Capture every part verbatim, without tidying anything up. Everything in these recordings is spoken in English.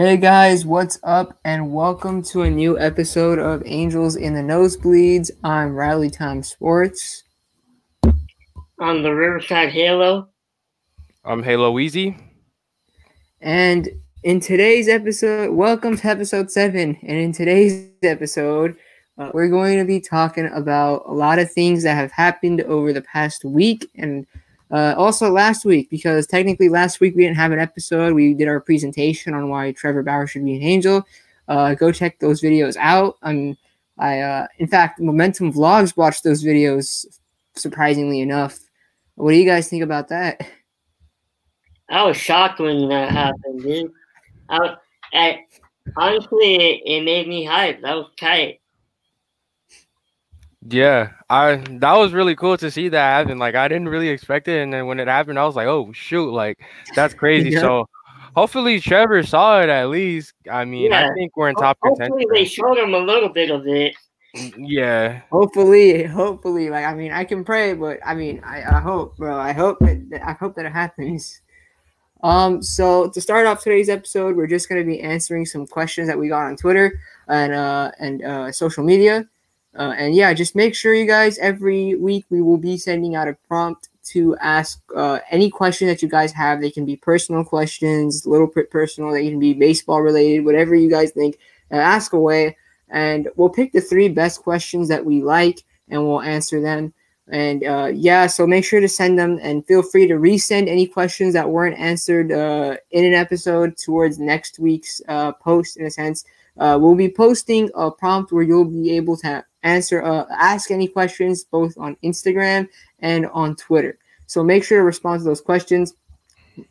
Hey guys, what's up, and welcome to a new episode of Angels in the Nosebleeds. I'm Riley Tom Sports. I'm the Riverside Halo. I'm Halo Easy. And in today's episode, welcome to episode seven. And in today's episode, uh, we're going to be talking about a lot of things that have happened over the past week and Uh, also last week, because technically last week we didn't have an episode. We did our presentation on why Trevor Bauer should be an Angel. Uh, go check those videos out. Um, I, uh, in fact, Momentum Vlogs watched those videos, surprisingly enough. What do you guys think about that? I was shocked when that happened, dude. I, I, honestly, it, it made me hype. That was tight. Yeah, I that was really cool to see that happen. Like, I didn't really expect it, and then when it happened, I was like, "Oh shoot!" Like, that's crazy. Yeah. So, hopefully, Trevor saw it at least. I mean, yeah. I think we're in top contention. Hopefully, they showed him a little bit of it. Yeah. Hopefully, hopefully. Like, I mean, I can pray, but I mean, I, I hope, bro. I hope that I hope that it happens. Um. So to start off today's episode, we're just gonna be answering some questions that we got on Twitter and uh and uh social media. Uh, and yeah, just make sure you guys, every week we will be sending out a prompt to ask uh, any question that you guys have. They can be personal questions, a little bit personal. They can be baseball related, whatever you guys think. Uh, ask away, and we'll pick the three best questions that we like, and we'll answer them. And uh, yeah, so make sure to send them, and feel free to resend any questions that weren't answered uh, in an episode towards next week's uh, post, in a sense. Uh, we'll be posting a prompt where you'll be able to answer, uh, ask any questions, both on Instagram and on Twitter. So make sure to respond to those questions.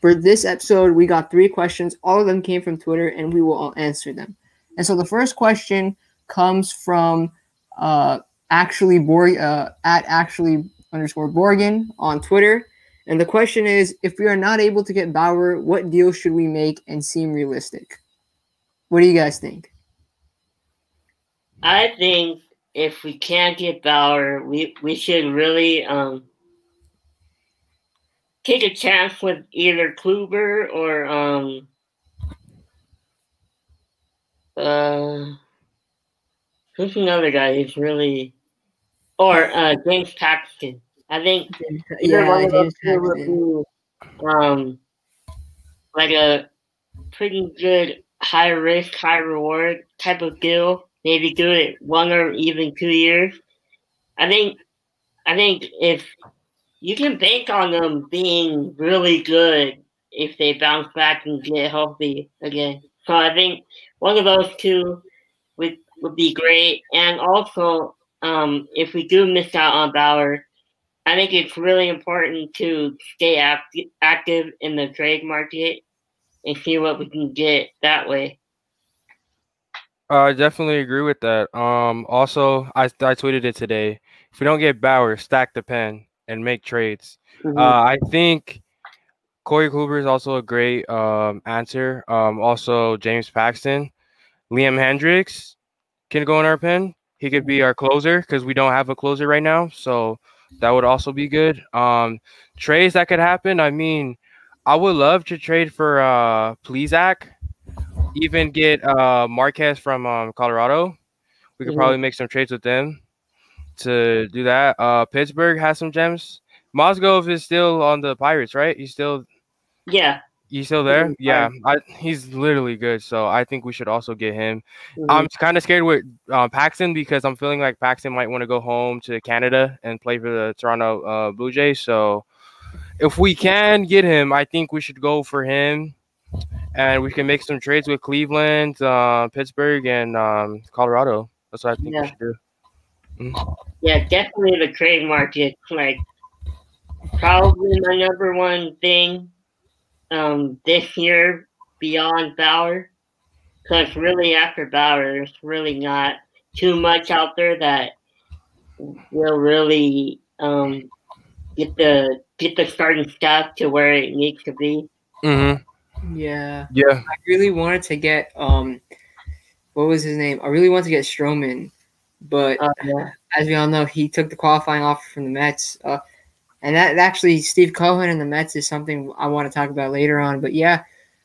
For this episode, we got three questions. All of them came from Twitter, and we will all answer them. And so the first question comes from uh, actually Bor- uh, at actually underscore Borgen on Twitter. And the question is, if we are not able to get Bauer, what deal should we make and seem realistic? What do you guys think? I think if we can't get Bauer, we, we should really um, take a chance with either Kluber or um, uh, who's another guy who's really or uh, James Paxton. I think yeah, one James Paxton would be um, like a pretty good high risk, high reward type of deal. Maybe do it one or even two years. I think, I think if you can bank on them being really good, if they bounce back and get healthy again. So I think one of those two would would be great. And also, um, if we do miss out on Bauer, I think it's really important to stay act- active in the trade market and see what we can get that way. I uh, definitely agree with that. Um, also, I, I tweeted it today. If we don't get Bauer, stack the pen and make trades. Mm-hmm. Uh, I think Corey Kluber is also a great um, answer. Um, also, James Paxton. Liam Hendricks can go in our pen. He could be our closer because we don't have a closer right now. So that would also be good. Um, trades that could happen. I mean, I would love to trade for uh, Plesac. Even get uh, Marquez from um, Colorado. We could mm-hmm. probably make some trades with them to do that. Uh, Pittsburgh has some gems. Mozgov is still on the Pirates, right? He's still yeah. He's still there? Yeah. I, he's literally good, so I think we should also get him. Mm-hmm. I'm kind of scared with uh, Paxton because I'm feeling like Paxton might want to go home to Canada and play for the Toronto uh, Blue Jays. So if we can get him, I think we should go for him. And we can make some trades with Cleveland, uh, Pittsburgh, and um, Colorado. That's what I think yeah. we should do. Mm-hmm. Yeah, definitely the trade market. Like, probably my number one thing um, this year beyond Bauer. Because really after Bauer, there's really not too much out there that will really um, get the get the starting stuff to where it needs to be. Mm-hmm. Yeah, yeah. I really wanted to get um, what was his name? I really wanted to get Stroman, but uh, yeah. as we all know, he took the qualifying offer from the Mets. Uh, and that actually, Steve Cohen and the Mets is something I want to talk about later on. But yeah,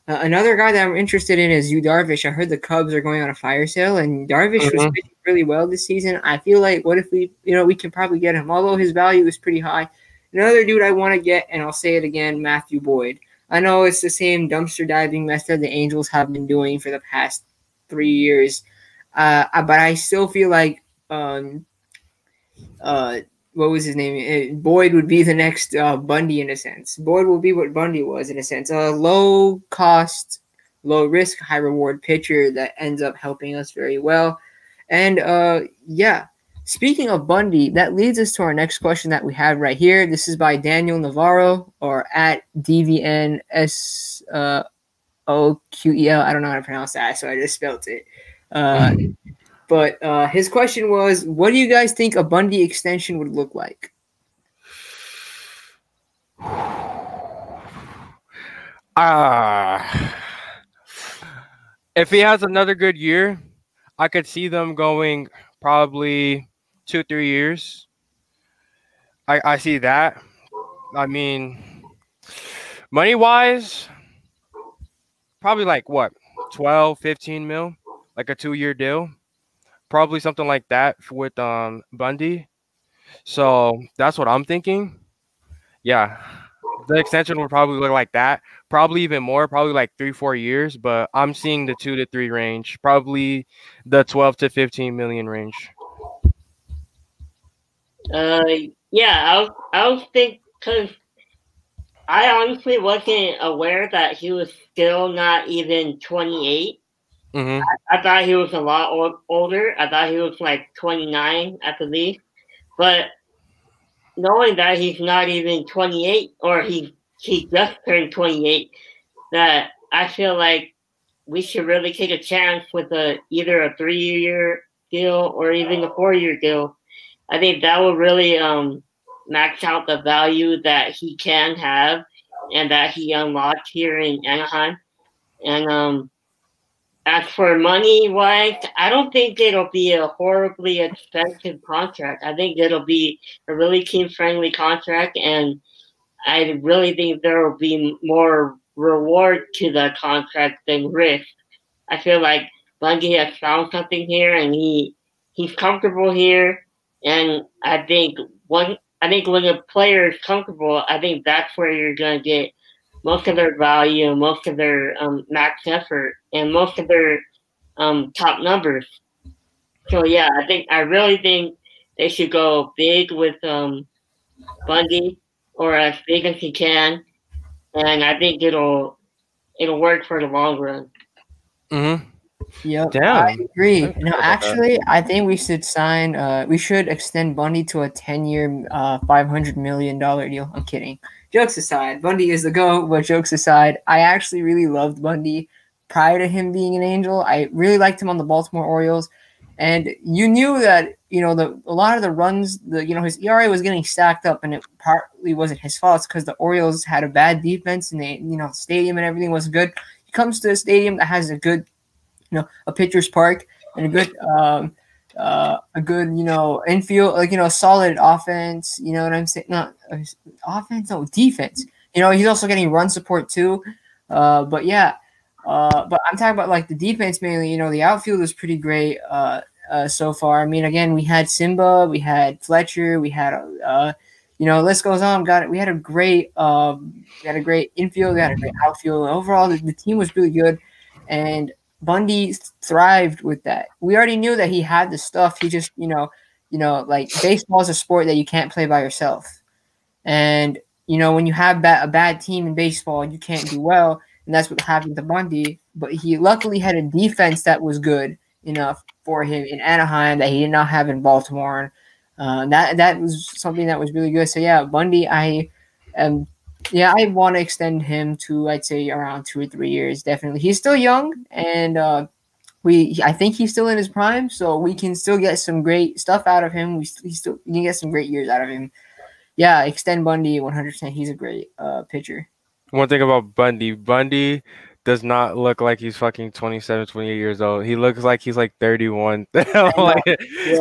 Uh, another guy that I'm interested in is Yu Darvish. I heard the Cubs are going on a fire sale, and Darvish mm-hmm. was pitching really well this season. I feel like what if we, you know, we can probably get him, although his value is pretty high. Another dude I want to get, and I'll say it again, Matthew Boyd. I know it's the same dumpster diving method the Angels have been doing for the past three years, uh, but I still feel like um, uh, what was his name? It, Boyd would be the next uh, Bundy in a sense. Boyd will be what Bundy was in a sense, a low-cost, low-risk, high-reward pitcher that ends up helping us very well. And, uh, yeah, speaking of Bundy, that leads us to our next question that we have right here. This is by Daniel Navarro, or at D V N S O Q E L. I don't know how to pronounce that, so I just spelt it. Uh, but uh, his question was, what do you guys think a Bundy extension would look like? Uh, if he has another good year, I could see them going – probably two, three years. I I see that. I mean, money-wise, probably like what, twelve, fifteen mil, like a two-year deal. Probably something like that with um Bundy. So that's what I'm thinking. Yeah, the extension would probably look like that. Probably even more, probably like three, four years, but I'm seeing the two to three range, probably the twelve to fifteen million range. Uh, yeah, I was, I was think because I honestly wasn't aware that he was still not even twenty-eight. Mm-hmm. I, I thought he was a lot old, older. I thought he was like twenty-nine at the least, but knowing that he's not even twenty-eight, or he he just turned twenty-eight, that I feel like we should really take a chance with a either a three-year deal or even a four-year deal. I think that will really um, max out the value that he can have and that he unlocked here in Anaheim. And um, as for money-wise, I don't think it'll be a horribly expensive contract. I think it'll be a really team-friendly contract, and I really think there will be more reward to the contract than risk. I feel like Bundy has found something here, and he he's comfortable here. And I think one, I think when a player is comfortable, I think that's where you're gonna get most of their value, most of their um, max effort, and most of their um, top numbers. So yeah, I think I really think they should go big with um, Bundy, or as big as he can, and I think it'll it'll work for the long run. Mm-hmm. Yeah, I agree. No, actually, I think we should sign. Uh, we should extend Bundy to a ten-year, uh, five hundred million dollar deal. I'm kidding. Jokes aside, Bundy is the GOAT, but jokes aside, I actually really loved Bundy prior to him being an Angel. I really liked him on the Baltimore Orioles, and you knew that, you know, the a lot of the runs, the you know, his E R A was getting stacked up, and it partly wasn't his fault because the Orioles had a bad defense, and they, you know, stadium and everything was good. He comes to a stadium that has a good, you know, a pitcher's park and a good, um, uh, a good, you know, infield, like, you know, solid offense. You know what I'm saying? Not offense, no defense. You know, he's also getting run support too. Uh, but yeah, uh, but I'm talking about like the defense mainly. You know, the outfield was pretty great uh, uh, so far. I mean, again, we had Simba, we had Fletcher, we had, uh, you know, the list goes on. Got it. We had a great, um, we had a great infield, we had a great outfield. Overall, the, the team was really good, and Bundy thrived with that. We already knew that he had the stuff. He just, you know, you know, like baseball is a sport that you can't play by yourself. And, you know, when you have ba- a bad team in baseball, you can't do well. And that's what happened to Bundy. But he luckily had a defense that was good enough for him in Anaheim that he did not have in Baltimore. Uh, that, that was something that was really good. So, yeah, Bundy, I am – yeah, I want to extend him to, I'd say, around two or three years. Definitely, he's still young, and uh, we, I think he's still in his prime, so we can still get some great stuff out of him. We, we still we can get some great years out of him. Yeah, extend Bundy one hundred percent. He's a great uh, pitcher. One thing about Bundy, Bundy does not look like he's fucking twenty-seven, twenty-eight years old. He looks like he's like thirty-one. Like, yeah, it's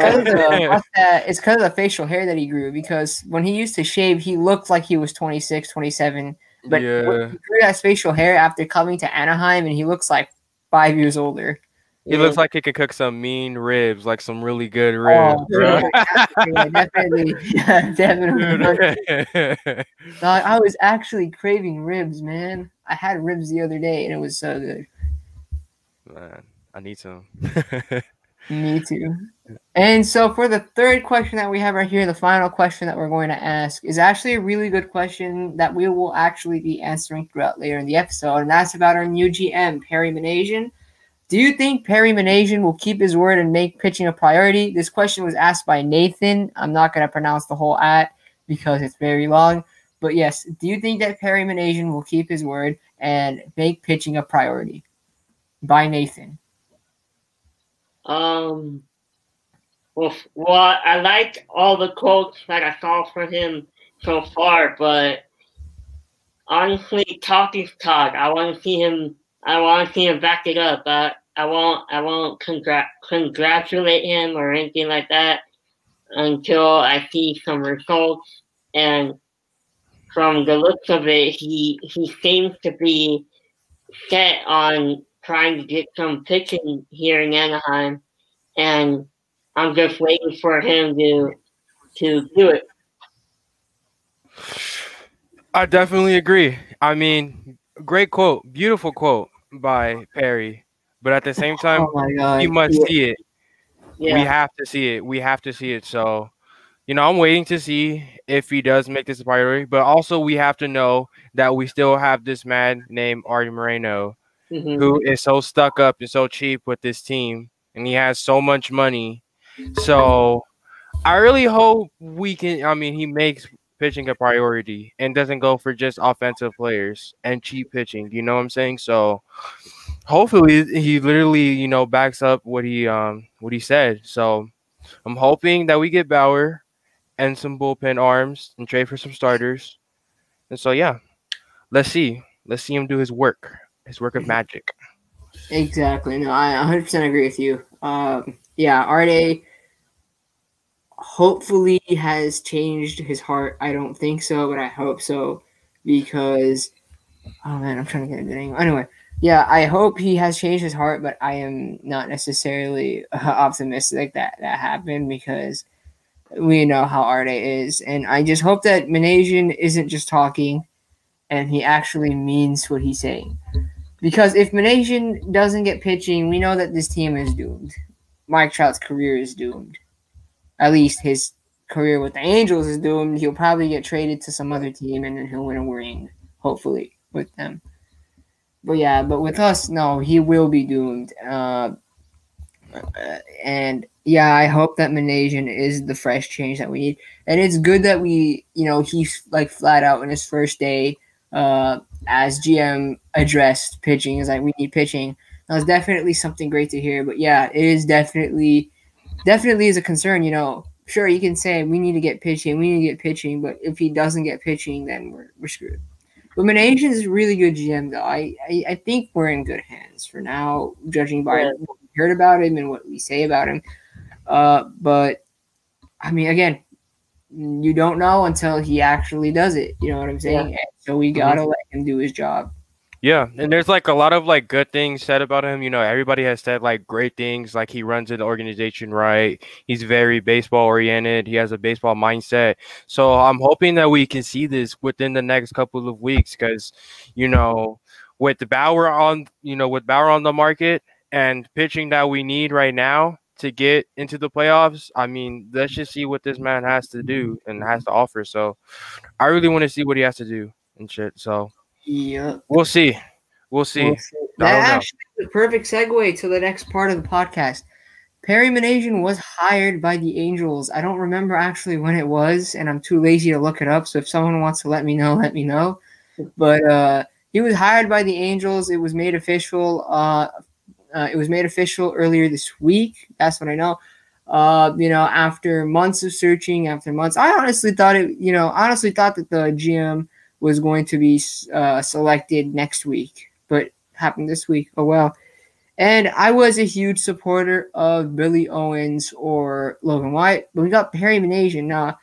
because of, of the facial hair that he grew, because when he used to shave, he looked like he was twenty-six, twenty-seven. But yeah. he grew that facial hair after coming to Anaheim, and he looks like five years older. He yeah. looks like he could cook some mean ribs, like some really good ribs. Oh, bro. Yeah, definitely, yeah, definitely. Dude. I was actually craving ribs, man. I had ribs the other day, and it was so good. Man, I need some. Me too. And so for the third question that we have right here, the final question that we're going to ask is actually a really good question that we will actually be answering throughout later in the episode, and that's about our new G M, Perry Minasian. Do you think Perry Minasian will keep his word and make pitching a priority? This question was asked by Nathan. I'm not going to pronounce the whole at because it's very long. But yes, do you think that Perry Minasian will keep his word and make pitching a priority? By Nathan. Um. Well, well, I liked all the quotes that I saw from him so far, but honestly, talk is talk. I want to see him. I want to see him back it up. I, I won't. I won't congrat- congratulate him or anything like that until I see some results. And from the looks of it, he he seems to be set on trying to get some pitching here in Anaheim, and I'm just waiting for him to to do it. I definitely agree. I mean, great quote, beautiful quote by Perry, but at the same time, oh my God, we must yeah. see it. Yeah. We have to see it. We have to see it. So, you know, I'm waiting to see if he does make this a priority, but also we have to know that we still have this man named Arte Moreno, Mm-hmm. who is so stuck up and so cheap with this team, and he has so much money. So I really hope we can, I mean, he makes pitching a priority and doesn't go for just offensive players and cheap pitching. You know what I'm saying? So hopefully he literally, you know, backs up what he um what he said. So I'm hoping that we get Bauer and some bullpen arms and trade for some starters. And so, yeah, let's see. Let's see him do his work. His work of magic. Exactly. No, I one hundred percent agree with you. Um, yeah, Arte hopefully has changed his heart. I don't think so, but I hope so because, oh, man, I'm trying to get a good angle. Anyway, yeah, I hope he has changed his heart, but I am not necessarily uh, optimistic that that happened because we know how Arte is. And I just hope that Minasian isn't just talking and he actually means what he's saying. Because if Minasian doesn't get pitching, we know that this team is doomed. Mike Trout's career is doomed. At least his career with the Angels is doomed. He'll probably get traded to some other team, and then he'll win a ring, hopefully, with them. But yeah, but with us, no, he will be doomed. Uh, and yeah, I hope that Minasian is the fresh change that we need. And it's good that we, you know, he's like flat out in his first day Uh, as G M addressed pitching, is like, we need pitching. That was definitely something great to hear. But yeah, it is definitely, definitely is a concern. You know, sure, you can say we need to get pitching, we need to get pitching. But if he doesn't get pitching, then we're we're screwed. But Minasian is a really good G M, though. I, I I think we're in good hands for now, judging by yeah. what we heard about him and what we say about him. Uh, but I mean, again, you don't know until he actually does it. You know what I'm saying? Yeah. So we gotta mm-hmm. let him do his job. Yeah, and there's like a lot of like good things said about him. You know, everybody has said like great things. Like he runs an organization right. He's very baseball oriented. He has a baseball mindset. So I'm hoping that we can see this within the next couple of weeks, because you know, with the Bauer on, you know, with Bauer on the market and pitching that we need right now to get into the playoffs, I mean, let's just see what this man has to do and has to offer. So I really want to see what he has to do and shit. So yeah, we'll see. We'll see. We'll see. That actually is a perfect segue to the next part of the podcast. Perry Minasian was hired by the Angels. I don't remember actually when it was, and I'm too lazy to look it up. So if someone wants to let me know, let me know. But uh, he was hired by the Angels. It was made official. Uh, uh, it was made official earlier this week. That's what I know. Uh, you know, after months of searching, after months, I honestly thought it. You know, honestly thought that the G M was going to be uh, selected next week, but happened this week. Oh, well. And I was a huge supporter of Billy Owens or Logan White, but we got Perry Minasian. Now,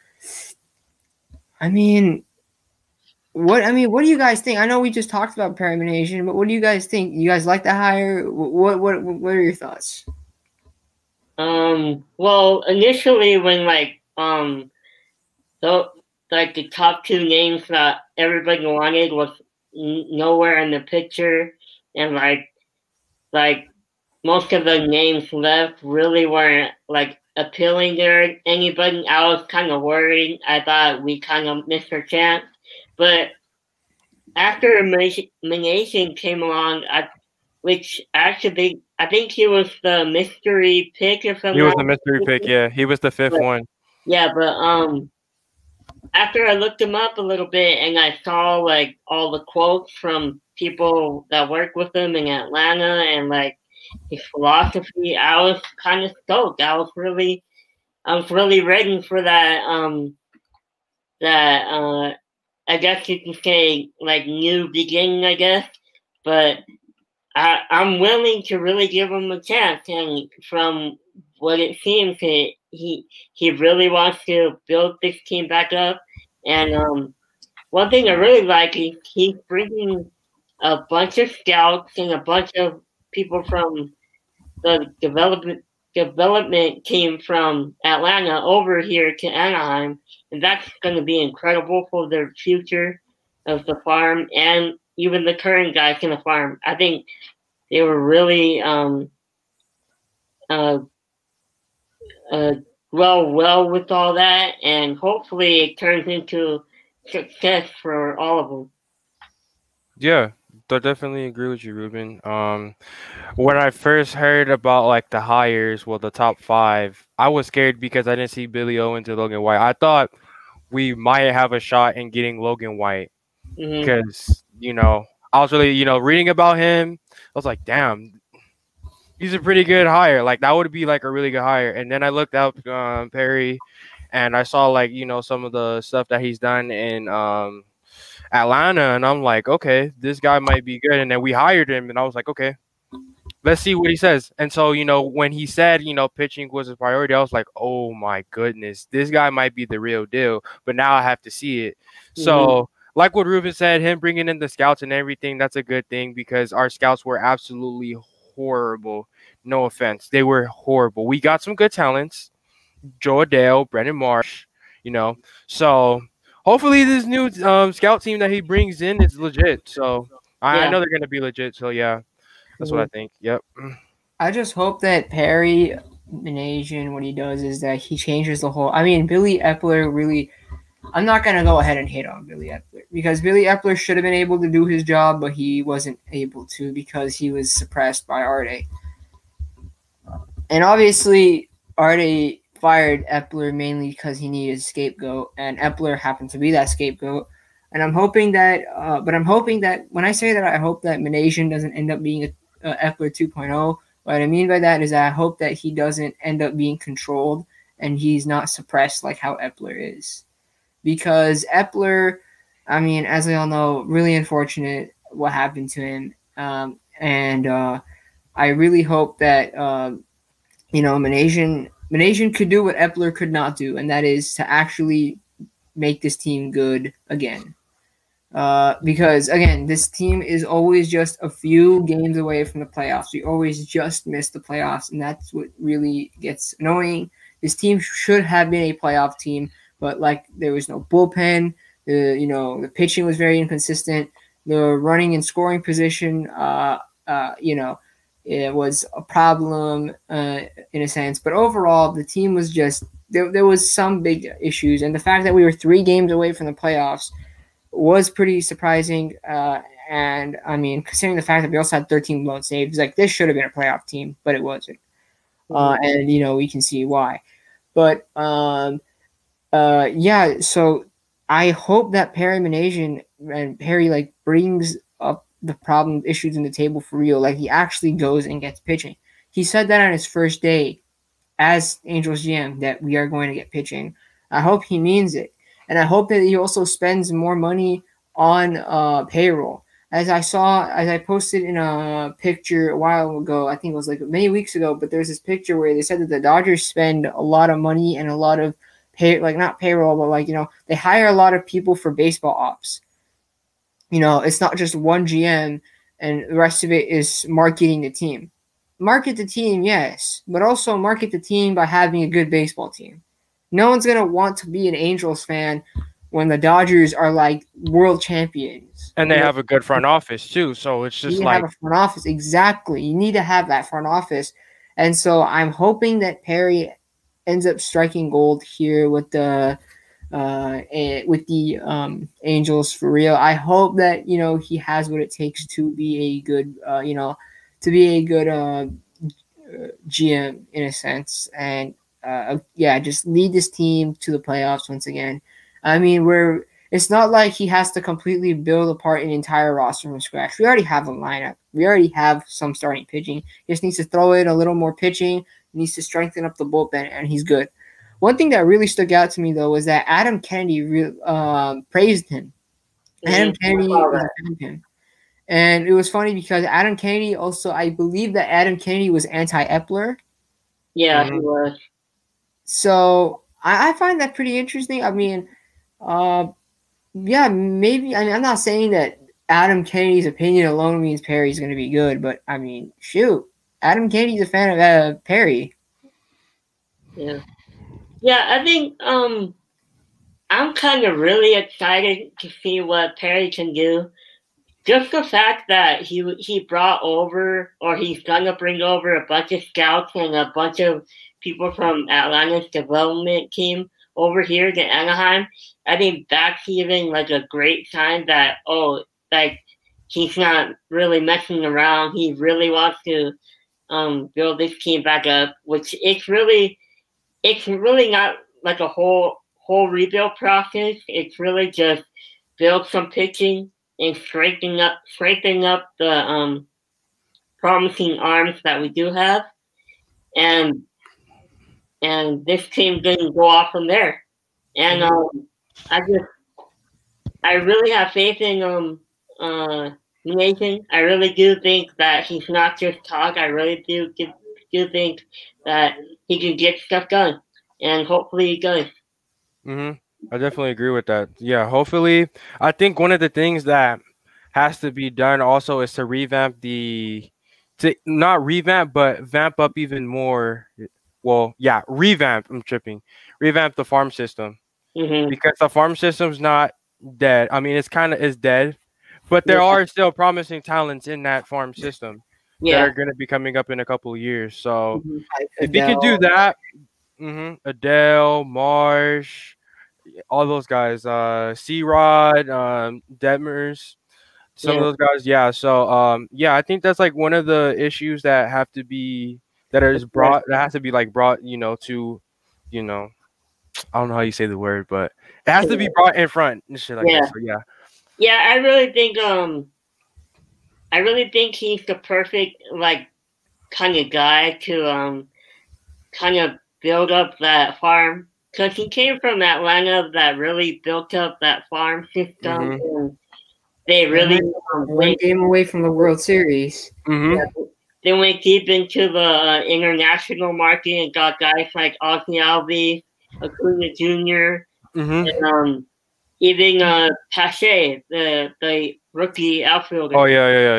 I mean, What I mean, what do you guys think? I know we just talked about Perry Minasian, but what do you guys think? You guys like the hire? What what what are your thoughts? Um. Well, initially, when like um, the like the top two names that everybody wanted was n- nowhere in the picture, and like like most of the names left really weren't like appealing to anybody. I was kind of worried. I thought we kind of missed our chance. But after Minasian came along, I, which actually, I think he was the mystery pick or something. He was the mystery pick, yeah. He was the fifth but, one. Yeah, but um, after I looked him up a little bit and I saw, like, all the quotes from people that work with him in Atlanta and, like, his philosophy, I was kind of stoked. I was really I was really ready for that, um, that, uh, I guess you can say, like, new beginning, I guess. But I, I'm willing to really give him a chance. And from what it seems, he he, he really wants to build this team back up. And um, one thing I really like is he's bringing a bunch of scouts and a bunch of people from the development development team from Atlanta over here to Anaheim. And that's going to be incredible for the future of the farm and even the current guys in the farm. I think they were really um, uh, uh, well, well with all that, and hopefully it turns into success for all of them. Yeah, I definitely agree with you, Ruben. Um, when I first heard about like the hires, well, the top five, I was scared because I didn't see Billy Owens and Logan White. I thought we might have a shot in getting Logan White because, mm-hmm. you know, I was really, you know, reading about him. I was like, damn, he's a pretty good hire. Like that would be like a really good hire. And then I looked up um, Perry and I saw like, you know, some of the stuff that he's done in um, Atlanta, and I'm like, okay, this guy might be good. And then we hired him, and I was like, okay, let's see what he says. And so, you know, when he said, you know, pitching was his priority, I was like, oh my goodness, this guy might be the real deal. But now I have to see it. Mm-hmm. So, like what Ruben said, him bringing in the scouts and everything, that's a good thing because our scouts were absolutely horrible. No offense, they were horrible. We got some good talents, Jo Adell, Brandon Marsh, you know, so. Hopefully this new um, scout team that he brings in is legit. So I, yeah. I know they're going to be legit. So, yeah, that's mm-hmm. what I think. Yep. I just hope that Perry Minasian, what he does is that he changes the whole – I mean, Billy Eppler really – I'm not going to go ahead and hate on Billy Eppler because Billy Eppler should have been able to do his job, but he wasn't able to because he was suppressed by Arte. And obviously Arte – fired Eppler mainly because he needed a scapegoat, and Eppler happened to be that scapegoat. And I'm hoping that, uh, but I'm hoping that when I say that, I hope that Minasian doesn't end up being a, a Eppler two point oh. What I mean by that is that I hope that he doesn't end up being controlled and he's not suppressed like how Eppler is, because Eppler, I mean, as we all know, really unfortunate what happened to him. Um, and uh, I really hope that uh, you know Minasian. Minasian could do what Eppler could not do, and that is to actually make this team good again. Uh, because, again, this team is always just a few games away from the playoffs. We always just miss the playoffs, and that's what really gets annoying. This team should have been a playoff team, but, like, there was no bullpen. The, you know, the pitching was very inconsistent. The running and scoring position, uh, uh, you know, it was a problem uh, in a sense. But overall, the team was just there, – there was some big issues. And the fact that we were three games away from the playoffs was pretty surprising. Uh, and, I mean, considering the fact that we also had thirteen blown saves, like this should have been a playoff team, but it wasn't. Uh, and, you know, we can see why. But, um, uh, yeah, so I hope that Perry Minasian and Perry, like, brings up the problem issues in the table for real. Like he actually goes and gets pitching. He said that on his first day as Angels G M that we are going to get pitching. I hope he means it. And I hope that he also spends more money on uh, payroll. As I saw, as I posted in a picture a while ago, I think it was like many weeks ago, but there's this picture where they said that the Dodgers spend a lot of money and a lot of pay, like not payroll, but like, you know, they hire a lot of people for baseball ops. You know, it's not just one G M and the rest of it is marketing the team. Market the team, yes, but also market the team by having a good baseball team. No one's going to want to be an Angels fan when the Dodgers are like world champions. And they you know? have a good front office too. So it's just you like. You have a front office. Exactly. You need to have that front office. And so I'm hoping that Perry ends up striking gold here with the uh, with the um, Angels for real. I hope that, you know, he has what it takes to be a good, uh, you know, to be a good uh, G M in a sense. And uh, yeah, just lead this team to the playoffs once again. I mean, we're it's not like he has to completely build apart an entire roster from scratch. We already have a lineup. We already have some starting pitching. He just needs to throw in a little more pitching, he needs to strengthen up the bullpen, and he's good. One thing that really stuck out to me, though, was that Adam Kennedy re- uh, praised him. Adam Kennedy was him. And it was funny because Adam Kennedy also, I believe that Adam Kennedy was anti-Eppler. Yeah, um, he was. So I, I find that pretty interesting. I mean, uh, yeah, maybe. I mean, I'm not saying that Adam Kennedy's opinion alone means Perry's going to be good, but I mean, shoot, Adam Kennedy's a fan of uh, Perry. Yeah. Yeah, I think um, I'm kind of really excited to see what Perry can do. Just the fact that he he brought over, or he's going to bring over a bunch of scouts and a bunch of people from Atlanta's development team over here to Anaheim, I think that's even like a great sign that, oh, like he's not really messing around. He really wants to um, build this team back up, which it's really, it's really not like a whole whole rebuild process. It's really just build some pitching and strengthening up, strengthening up the um, promising arms that we do have, and and this team didn't go off from there. And um, I just, I really have faith in um. Uh, Nathan, I really do think that he's not just talk. I really do do, do think that he can get stuff done, and hopefully he does. Mm-hmm. I definitely agree with that. Yeah, hopefully. I think one of the things that has to be done also is to revamp the, to not revamp, but vamp up even more. Well, yeah, revamp. I'm tripping. Revamp the farm system, mm-hmm. because the farm system's not dead. I mean, it's kind of is dead. But there are still promising talents in that farm system yeah. that are going to be coming up in a couple of years. So mm-hmm. like if Adell. he can do that, mm-hmm, Adell, Marsh, all those guys, uh, C-Rod, um, Detmers, some yeah. of those guys. Yeah. So, um, yeah, I think that's like one of the issues that have to be that is brought that has to be like brought, you know, to, you know, I don't know how you say the word, but it has to be brought in front and shit like yeah. that. So, yeah. Yeah, I really think um, I really think he's the perfect like kind of guy to um, kind of build up that farm, because he came from Atlanta that really built up that farm system. Mm-hmm. And they really um, one game away from the World Series. Mm-hmm. Yeah, they went deep into the uh, international market and got guys like Ozzie Albies, Acuna Junior, mm-hmm. and um. Even uh, Pache, the the rookie outfielder. Oh yeah, yeah, yeah,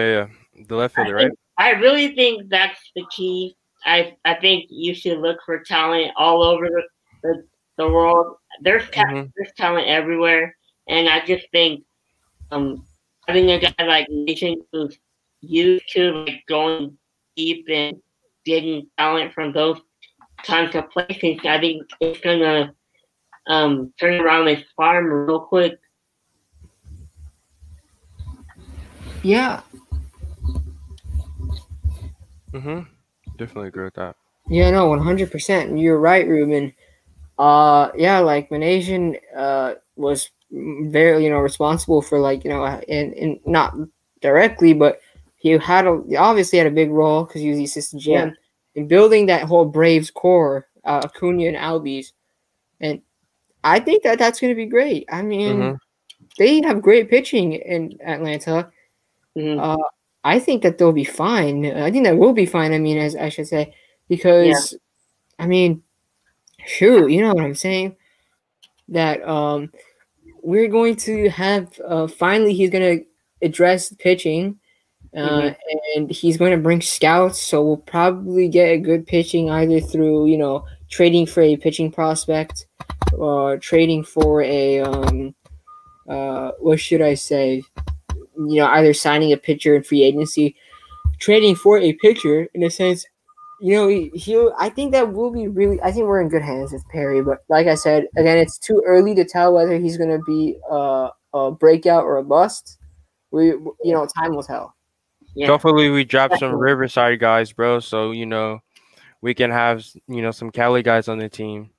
yeah. The left fielder, I think, right? I really think that's the key. I I think you should look for talent all over the the, the world. There's mm-hmm. there's talent everywhere, and I just think um having a guy like Nathan who's used to like going deep and getting talent from those kinds of places, I think it's gonna. Um, turn around his farm real quick. Yeah. Mm-hmm. Definitely agree with that. Yeah, no, one hundred percent. You're right, Ruben. Uh, yeah, like, Minasian uh, was very, you know, responsible for, like, you know, and, and not directly, but he had a, obviously had a big role because he was the assistant G M yeah. in building that whole Braves core, uh, Acuna and Albies. And I think that that's going to be great. I mean, mm-hmm. they have great pitching in Atlanta. Mm-hmm. Uh, I think that they'll be fine. I think that will be fine, I mean, as I should say, because, yeah. I mean, shoot, you know what I'm saying? That um, we're going to have uh, – finally he's going to address pitching, uh, mm-hmm. and he's going to bring scouts. So we'll probably get a good pitching either through, you know, trading for a pitching prospect or trading for a um, uh, what should I say? You know, either signing a pitcher in free agency, trading for a pitcher in a sense. You know, he, he. I think that will be really. I think we're in good hands with Perry. But like I said, again, it's too early to tell whether he's going to be a, a breakout or a bust. We, you know, time will tell. Yeah. Hopefully, we drop some Riverside guys, bro. So you know, we can have you know some Cali guys on the team,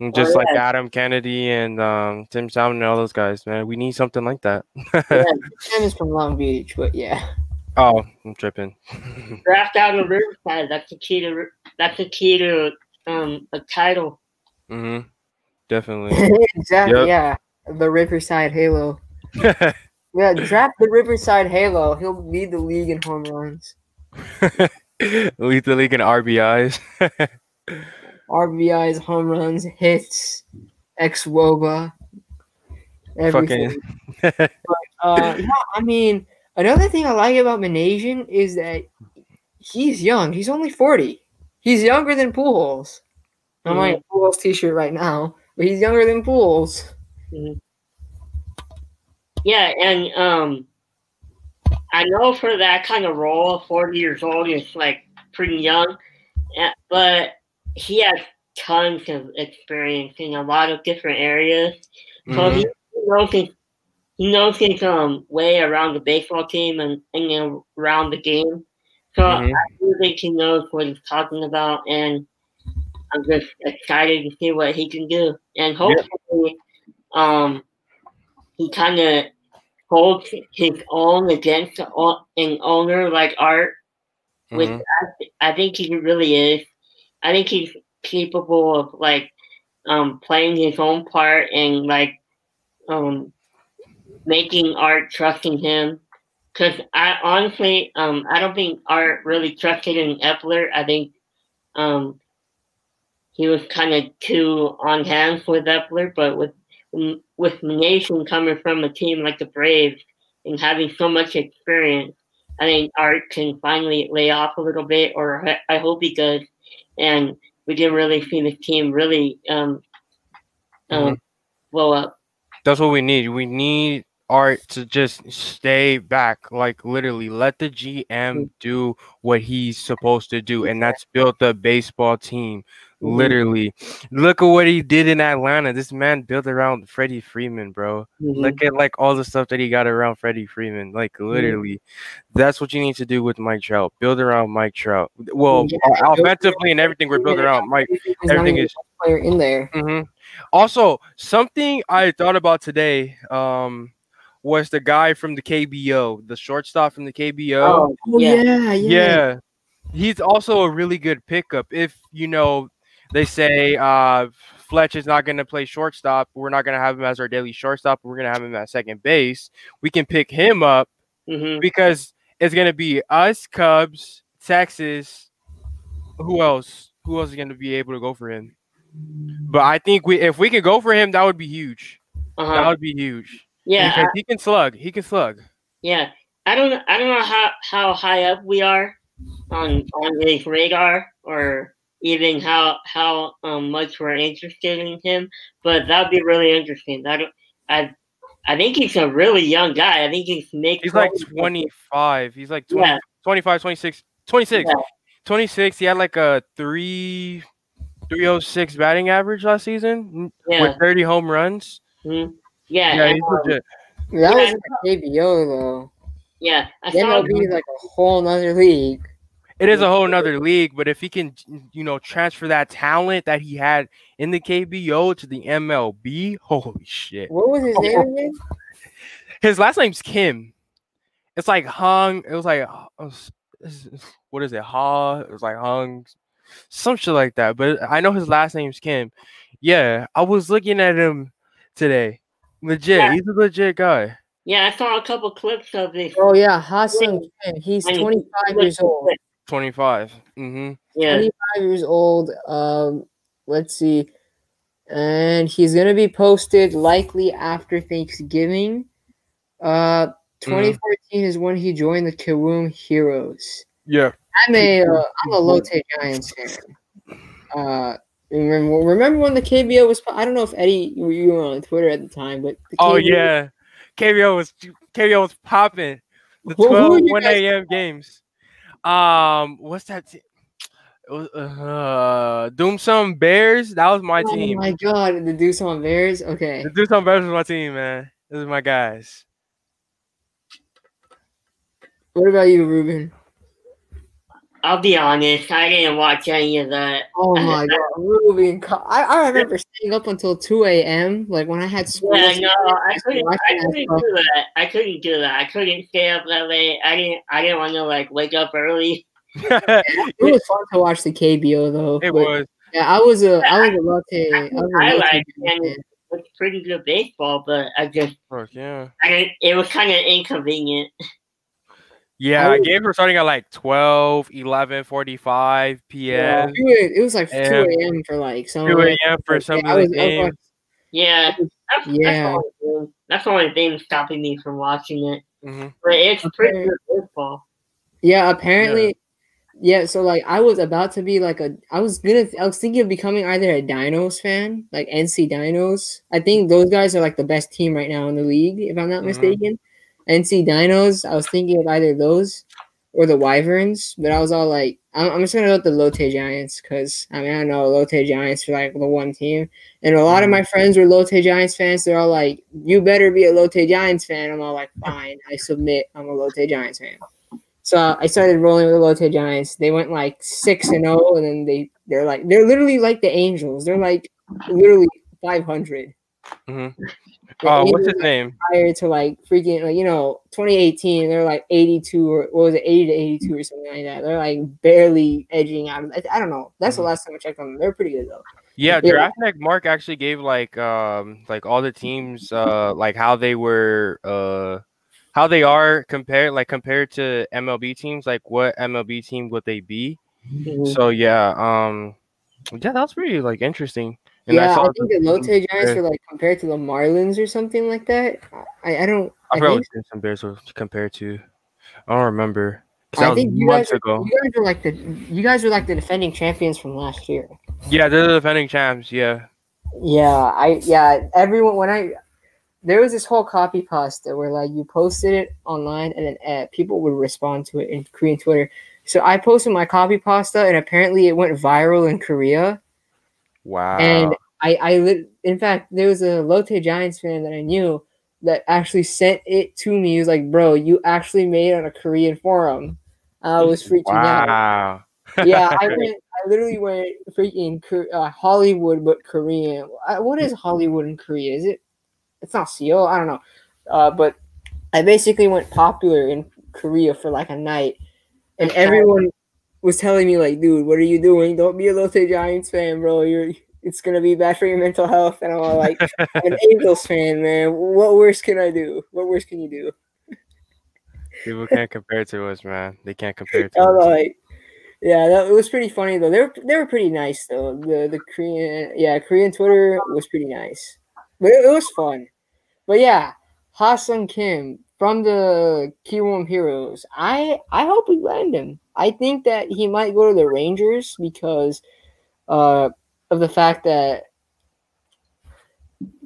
and just oh, yeah. like Adam Kennedy and um, Tim Salmon and all those guys. Man, we need something like that. yeah, Tim is from Long Beach, but yeah. Oh, I'm tripping. Draft out of Riverside. That's the key to. That's the key to um a title. Mm-hmm. Definitely. exactly. Yep. Yeah. The Riverside Halo. yeah. Draft the Riverside Halo. He'll lead the league in home runs. lead the league in R B Is. R B Is, home runs, hits, ex-woba, everything. Fucking. but, uh, no, I mean. Another thing I like about Minasian is that he's young. He's only forty. He's younger than Pujols. I'm mm-hmm. wearing a Pujols t-shirt right now, but he's younger than Pujols. Mm-hmm. Yeah, and um, I know for that kind of role, forty years old is like pretty young, but he has tons of experience in a lot of different areas. So mm-hmm. he knows his He knows his um, way around the baseball team and, and around the game. So mm-hmm. I do think he knows what he's talking about, and I'm just excited to see what he can do. And hopefully yeah. um, he kind of holds his own against an owner like Art, mm-hmm. which I, th- I think he really is. I think he's capable of, like, um, playing his own part and, like, um, making Art trusting him, because I honestly, um, I don't think Art really trusted in Eppler. I think, um, he was kind of too on hands with Eppler. But with with Minasian coming from a team like the Braves and having so much experience, I think Art can finally lay off a little bit, or I hope he does, and we can really see this team really um, um, mm-hmm. blow up. That's what we need. We need Art to just stay back, like literally let the G M do what he's supposed to do, and that's build the baseball team. Literally, look at what he did in Atlanta. This man built around Freddie Freeman, bro. Mm-hmm. Look at like all the stuff that he got around Freddie Freeman. Like literally, mm-hmm. that's what you need to do with Mike Trout. Build around Mike Trout. Well, yeah, offensively and everything, we're building around Mike. Everything is player in there. Mm-hmm. Also, something I thought about today. Um, was the guy from the K B O, the shortstop from the K B O. Oh, yeah, yeah. Yeah. He's also a really good pickup. If, you know, they say uh, Fletch is not going to play shortstop, we're not going to have him as our daily shortstop, we're going to have him at second base, we can pick him up mm-hmm. because it's going to be us, Cubs, Texas. Who else? Who else is going to be able to go for him? But I think we, if we could go for him, that would be huge. Uh-huh. That would be huge. Yeah, I, he can slug. He can slug. Yeah, I don't. I don't know how, how high up we are on on his radar, or even how how um, much we're interested in him. But that'd be really interesting. I don't. I I think he's a really young guy. I think he's making. He's like twenty-five. He's like twenty, yeah. twenty-five, twenty-six, twenty-six, yeah. twenty-six. He had like a three three oh six batting average last season yeah. with thirty home runs. Mm-hmm. Yeah, yeah, and, he's legit. Um, that was yeah, like K B O though. Yeah, I thought it'd be like a whole nother league. It is a whole nother league, but if he can, you know, transfer that talent that he had in the K B O to the M L B, holy shit! What was his name again? His last name's Kim. It's like Hung. It was like what is it? Ha. It was like Hung, some shit like that. But I know his last name's Kim. Yeah, I was looking at him today. Legit, yeah. He's a legit guy. Yeah, I saw a couple clips of this. Oh yeah, Ha-Sung Kim. He's twenty-five years old. Twenty-five. Mm-hmm. Yeah. Twenty-five years old. Um, let's see, and he's gonna be posted likely after Thanksgiving. Uh, twenty fourteen mm. is when he joined the Kiwoom Heroes. Yeah. I'm a, uh, I'm a Lotte Giants fan. Uh, remember, remember when the K B O was – I don't know if, Eddie, you were on Twitter at the time, but – Oh, yeah. K B O was K B O was popping the twelve, one a.m. games. Um, what's that team? It was, uh, Doosan Bears. That was my oh team. Oh my god, the Doosan Bears. Okay, the Doosan Bears was my team, man. Those are my guys. What about you, Ruben? I'll be honest, I didn't watch any of that. Oh my god, Ruben! I, I remember staying up until two a.m. Like when I had school. Yeah, no, I couldn't. I couldn't do that. I couldn't do that. I couldn't stay up that late. I didn't. I didn't want to like wake up early. It was fun to watch the K B O though. It was. Yeah, I was a I was a Lotte. I, I, I liked it. It's pretty good baseball, but I just yeah. I, it was kind of inconvenient. Yeah, I games were starting at like twelve, eleven forty-five p.m. Yeah, it was like and two a.m. for like some two a.m. for some yeah, of the games. Like, yeah, that's, yeah. That's the only thing stopping me from watching it. Mm-hmm. But it's pretty okay. good baseball. Yeah, apparently, yeah. yeah, so, like, I was about to be, like, a – I was gonna – I was thinking of becoming either a Dinos fan, like N C Dinos. I think those guys are, like, the best team right now in the league, if I'm not mm-hmm. mistaken. N C Dinos, I was thinking of either those or the Wyverns, but I was all, like – I'm just going to go with the Lotte Giants because, I mean, I know Lotte Giants for, like, the one team. And a lot of my friends were Lotte Giants fans. They're all, like, you better be a Lotte Giants fan. I'm all, like, fine. I submit I'm a Lotte Giants fan. So I started rolling with the Lotte Giants. They went like six and zero, and then they they're like they're literally like the Angels. They're like literally five hundred. Mm-hmm. Oh, what's his name? Prior to like freaking like you know twenty eighteen, they're like eighty two or what was it eighty to eighty two or something like that. They're like barely edging out. Of, I don't know. That's mm-hmm. the last time I checked on them. They're pretty good though. Yeah, yeah. Draft Nick Mark actually gave like um like all the teams uh like how they were uh. How they are compared, like compared to M L B teams, like what M L B team would they be? Mm-hmm. So yeah, um, yeah, that was pretty like interesting. And yeah, I, saw I think the Lotte Giants there. were like compared to the Marlins or something like that. I, I don't. I, I probably think some Bears were compared to. I don't remember. I think you guys, ago. you guys were like the you guys were like the defending champions from last year. Yeah, they're the defending champs. Yeah. Yeah, I yeah everyone when I. There was this whole copy pasta where, like, you posted it online and then uh, people would respond to it in Korean Twitter. So I posted my copy pasta, and apparently it went viral in Korea. Wow. And I, I lit- in fact, there was a Lotte Giants fan that I knew that actually sent it to me. He was like, bro, you actually made it on a Korean forum. I was freaking wow. out. Wow. Yeah, I went. I literally went freaking uh, Hollywood, but Korean. What is Hollywood in Korea? Is it? It's not Seoul, I don't know. Uh, but I basically went popular in Korea for like a night. And everyone was telling me like, dude, what are you doing? Don't be a Lotte Giants fan, bro. You're It's going to be bad for your mental health. And I'm all like, I'm an Angels fan, man. What worse can I do? What worse can you do? People can't compare to us, man. They can't compare to us. Like, yeah, that, it was pretty funny, though. They were, they were pretty nice, though. The, the Korean, yeah, Korean Twitter was pretty nice. But it, it was fun. But yeah, Ha-Sung Kim from the Kiwoom Heroes. I, I hope we land him. I think that he might go to the Rangers because uh, of the fact that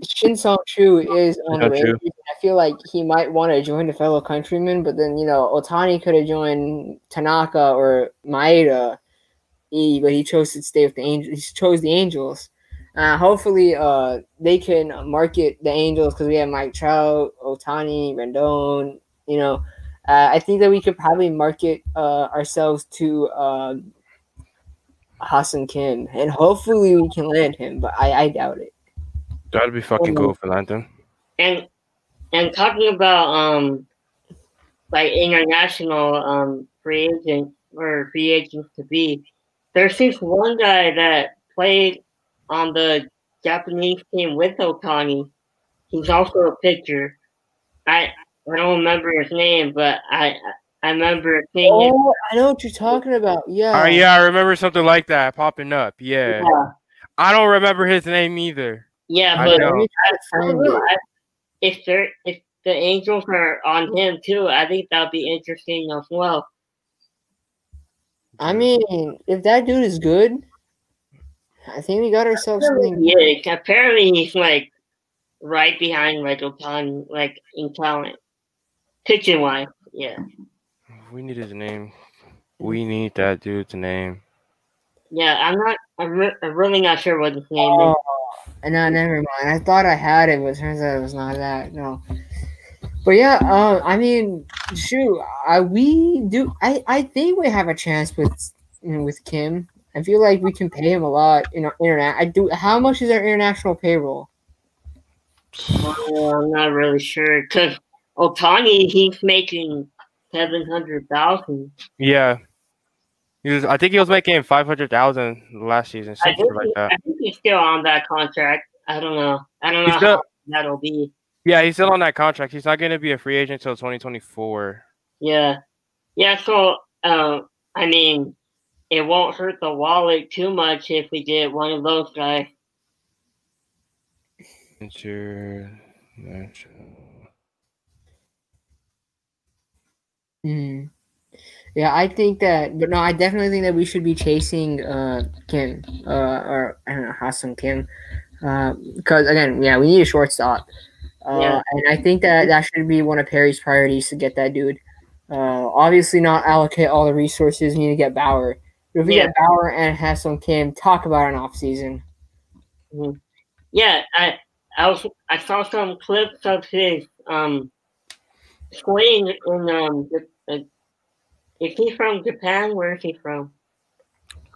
Shin Song Chu is on the Rangers. I feel like he might want to join a fellow countryman, but then, you know, Ohtani could have joined Tanaka or Maeda, but he chose to stay with the Angels. He chose the Angels. Uh, hopefully, uh, they can market the Angels because we have Mike Trout, Ohtani, Rendon. You know, uh, I think that we could probably market uh, ourselves to uh, Ha-Sung Kim, and hopefully we can land him. But I, I doubt it. That'd be fucking um, cool for landing. And and talking about um like international um free agents or free agents to be, there's this one guy that played on the Japanese team with Ohtani. He's also a pitcher. I I don't remember his name, but I I remember seeing oh, it. Oh, I know what you're talking about. Yeah. Uh, yeah, I remember something like that popping up. Yeah. yeah. I don't remember his name either. Yeah, but I I, I, I, if there if the Angels are on him too, I think that'll be interesting as well. I mean, if that dude is good, I think we got ourselves something. Yeah, apparently he's like right behind like Ohtani, like in talent, pitching wise. Yeah, we need his name. We need that dude's name. Yeah, I'm not. I'm, re- I'm really not sure what his name oh, is. No, never mind. I thought I had it, but it turns out it was not that. No. But yeah, uh, I mean, shoot, I, we do. I, I think we have a chance with you know, with Kim. I feel like we can pay him a lot in our internet. I do. How much is our international payroll? Well, I'm not really sure because Ohtani, he's making seven hundred thousand. Yeah, he was, I think he was making five hundred thousand last season. Something I like he, that. I think he's still on that contract. I don't know. I don't he's know still- how that'll be. Yeah, he's still on that contract. He's not going to be a free agent until twenty twenty-four. Yeah. Yeah, so, uh, I mean, it won't hurt the wallet too much if we get one of those guys. Mm. Yeah, I think that – but no, I definitely think that we should be chasing uh, Kim uh, or, I don't know, Ha-Sung Kim because, uh, again, yeah, we need a shortstop. Uh, yeah. And I think that that should be one of Perry's priorities to get that dude. Uh, obviously, not allocate all the resources. We need to get Bauer. If we yeah. get Bauer and Ha-Sung Kim, talk about an offseason. Mm-hmm. Yeah, I I, was, I saw some clips of his um, swing in. Um, the, uh, is he from Japan? Where is he from?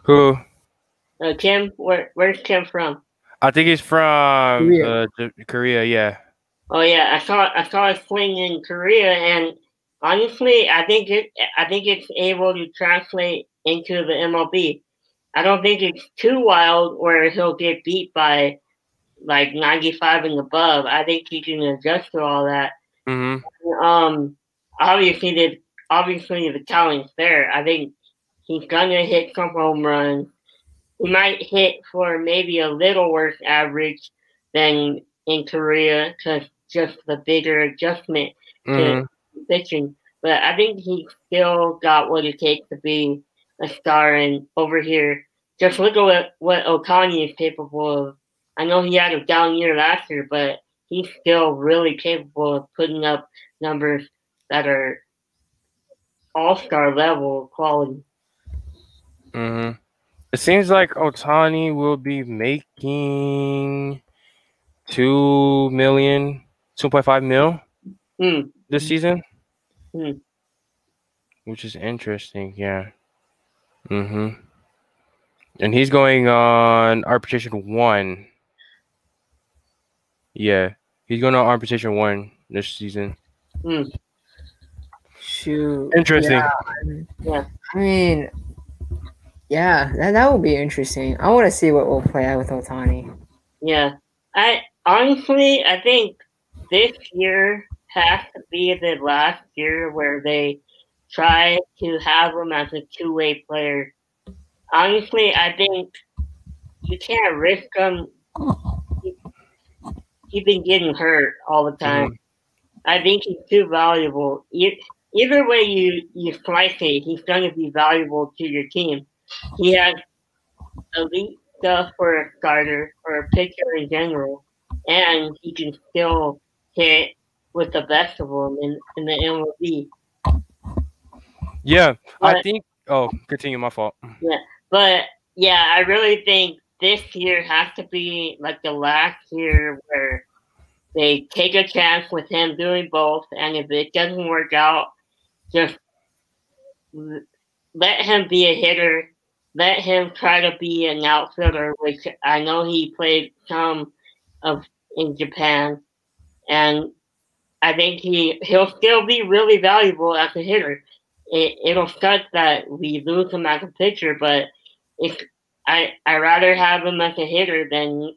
Who? Uh, Kim. Where? Where's Kim from? I think he's from Korea. Uh, Korea yeah. Oh yeah, I saw I saw it swing in Korea, and honestly, I think it I think it's able to translate into the M L B. I don't think it's too wild where he'll get beat by like ninety-five and above. I think he can adjust to all that. Mm-hmm. Um, obviously, the obviously the talent's there. I think he's gonna hit some home runs. He might hit for maybe a little worse average than in Korea because. Just the bigger adjustment to mm-hmm. pitching. But I think he still got what it takes to be a star. And over here, just look at what, what Ohtani is capable of. I know he had a down year last year, but he's still really capable of putting up numbers that are all-star level quality. Mm-hmm. It seems like Ohtani will be making two million, two point five mil mm. this season, mm. which is interesting. Yeah. Mm-hmm. And he's going on arbitration one. Yeah. He's going on arbitration one this season. Mm. Shoot. Interesting. Yeah. yeah. I mean, yeah, that, that would be interesting. I want to see what will play out with Ohtani. Yeah. I, Honestly, I think this year has to be the last year where they try to have him as a two-way player. Honestly, I think you can't risk him. He, he's been getting hurt all the time. Mm-hmm. I think he's too valuable. You, either way you, you slice it, he's going to be valuable to your team. He has elite stuff for a starter or a pitcher in general. And he can still hit with the best of them in, in the M L B. Yeah, but, I think – oh, continue, my fault. Yeah, but, yeah, I really think this year has to be like the last year where they take a chance with him doing both, and if it doesn't work out, just let him be a hitter. Let him try to be an outfielder, which I know he played some – of in Japan, and I think he he'll still be really valuable as a hitter. It it'll suck that we lose him as a pitcher, but if I I rather have him as a hitter than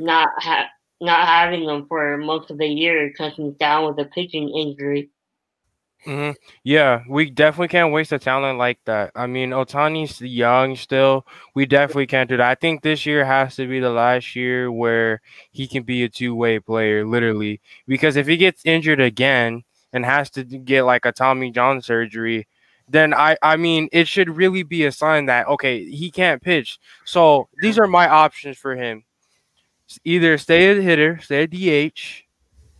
not ha- not having him for most of the year because he's down with a pitching injury. Mm-hmm. Yeah, we definitely can't waste a talent like that. I mean, Ohtani's young still. We definitely can't do that. I think this year has to be the last year where he can be a two-way player, literally. Because if he gets injured again and has to get like a Tommy John surgery, then I, I mean, it should really be a sign that, okay, he can't pitch. So these are my options for him. Either stay a hitter, stay a D H,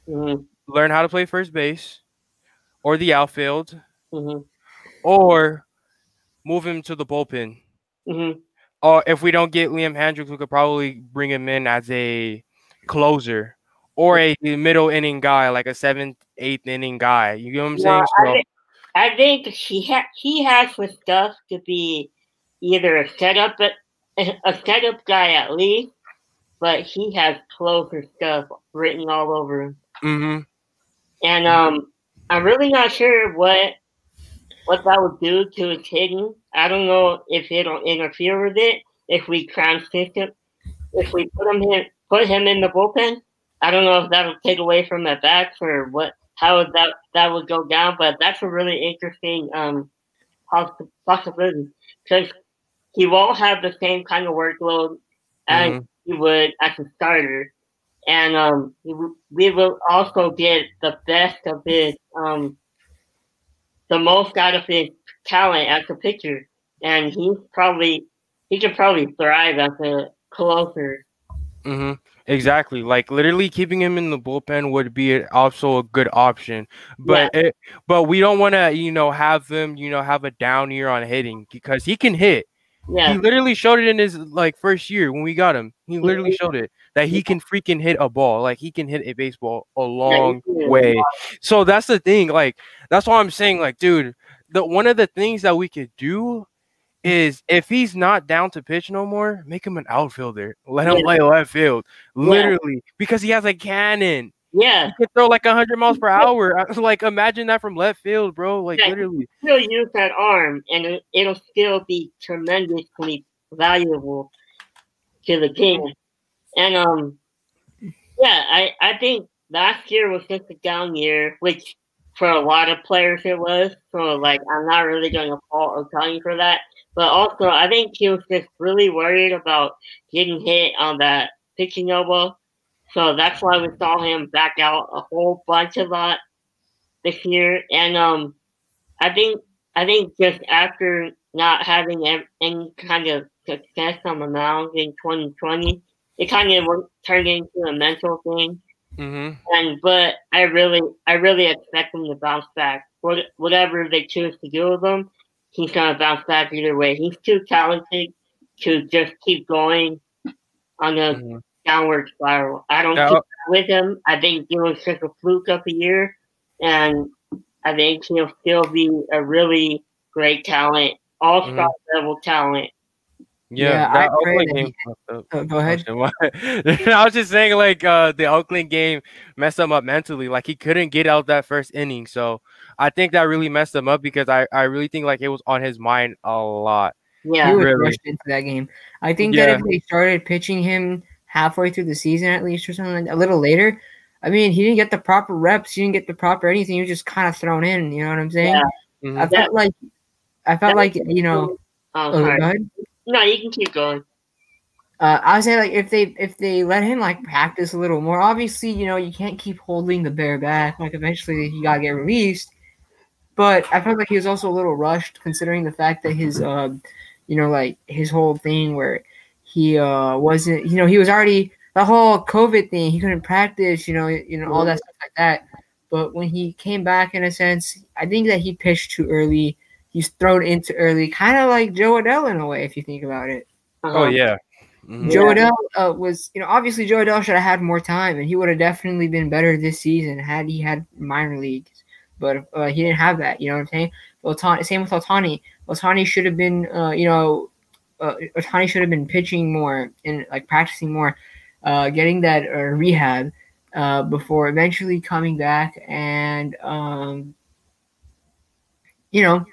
mm-hmm. learn how to play first base, or the outfield, mm-hmm. or move him to the bullpen. Mm-hmm. Or if we don't get Liam Hendricks, we could probably bring him in as a closer or a middle inning guy, like a seventh, eighth inning guy. You know what I'm saying? Well, I, think, I think he ha- he has the stuff to be either a setup, but a setup guy at least, but he has closer stuff written all over him. Mm-hmm. And um. I'm really not sure what what that would do to his hitting. I don't know if it'll interfere with it if we transition, if we put him in, put him in the bullpen. I don't know if that'll take away from the bats or what how that that would go down. But that's a really interesting um possibility because he won't have the same kind of workload as mm-hmm. he would as a starter. And um, we will also get the best of his, um, the most out of his talent as a pitcher. And he's probably, he can probably thrive as a closer. Mm-hmm. Exactly. Like literally keeping him in the bullpen would be also a good option. But yeah. it, but we don't want to, you know, have them, you know, have a down year on hitting because he can hit. Yeah. He literally showed it in his like first year when we got him. He literally showed it that he can freaking hit a ball. Like he can hit a baseball a long way. So that's the thing. Like that's why I'm saying, like, dude, the one of the things that we could do is if he's not down to pitch no more, make him an outfielder. Let him play left field, literally, yeah. because he has a cannon. Yeah, he could throw like one hundred miles per hour. Like imagine that from left field, bro. Like yeah, literally, still use that arm, and it, it'll still be tremendously valuable to the team. And um, yeah, I I think last year was just a down year, which for a lot of players it was. So like, I'm not really going to fault Ohtani for that. But also, I think he was just really worried about getting hit on that pitching elbow. So that's why we saw him back out a whole bunch of lot this year. And um, I think I think just after not having any kind of success on the mound in twenty twenty, it kind of turned into a mental thing. Mm-hmm. And but I really I really expect him to bounce back. What, whatever they choose to do with him, he's gonna bounce back either way. He's too talented to just keep going on a. Mm-hmm. downward spiral. I don't no. keep with him. I think it was just a fluke of the year, and I think he'll still be a really great talent, all-star mm-hmm. level talent. Yeah, yeah that I Oakland game. Oh, go ahead. I was just saying, like uh, the Oakland game messed him up mentally. Like he couldn't get out that first inning, so I think that really messed him up because I, I really think like it was on his mind a lot. Yeah, he was really. Rushed into that game. I think yeah. that if they started pitching him. Halfway through the season, at least, or something, a little later. I mean, he didn't get the proper reps. He didn't get the proper anything. He was just kind of thrown in. You know what I'm saying? Yeah. Mm-hmm. I felt like, I felt that like, you know. Oh, oh, sorry. Go ahead. No, you can keep going. Uh, I would say, like, if they if they let him like practice a little more. Obviously, you know, you can't keep holding the bear back. Like, eventually, he gotta get released. But I felt like he was also a little rushed, considering the fact that his, uh, you know, like his whole thing where. He uh, wasn't, you know, he was already the whole COVID thing. He couldn't practice, you know, you know, all that stuff like that. But when he came back, in a sense, I think that he pitched too early. He's thrown into early, kind of like Jo Adell in a way, if you think about it. Oh um, yeah, mm-hmm. Jo Adell uh, was, you know, obviously Jo Adell should have had more time, and he would have definitely been better this season had he had minor leagues. But uh, he didn't have that. You know what I'm saying? Ohtani, same with Ohtani. Ohtani should have been, uh, you know. Uh, Ohtani should have been pitching more and like practicing more, uh, getting that uh, rehab uh, before eventually coming back and um, you know,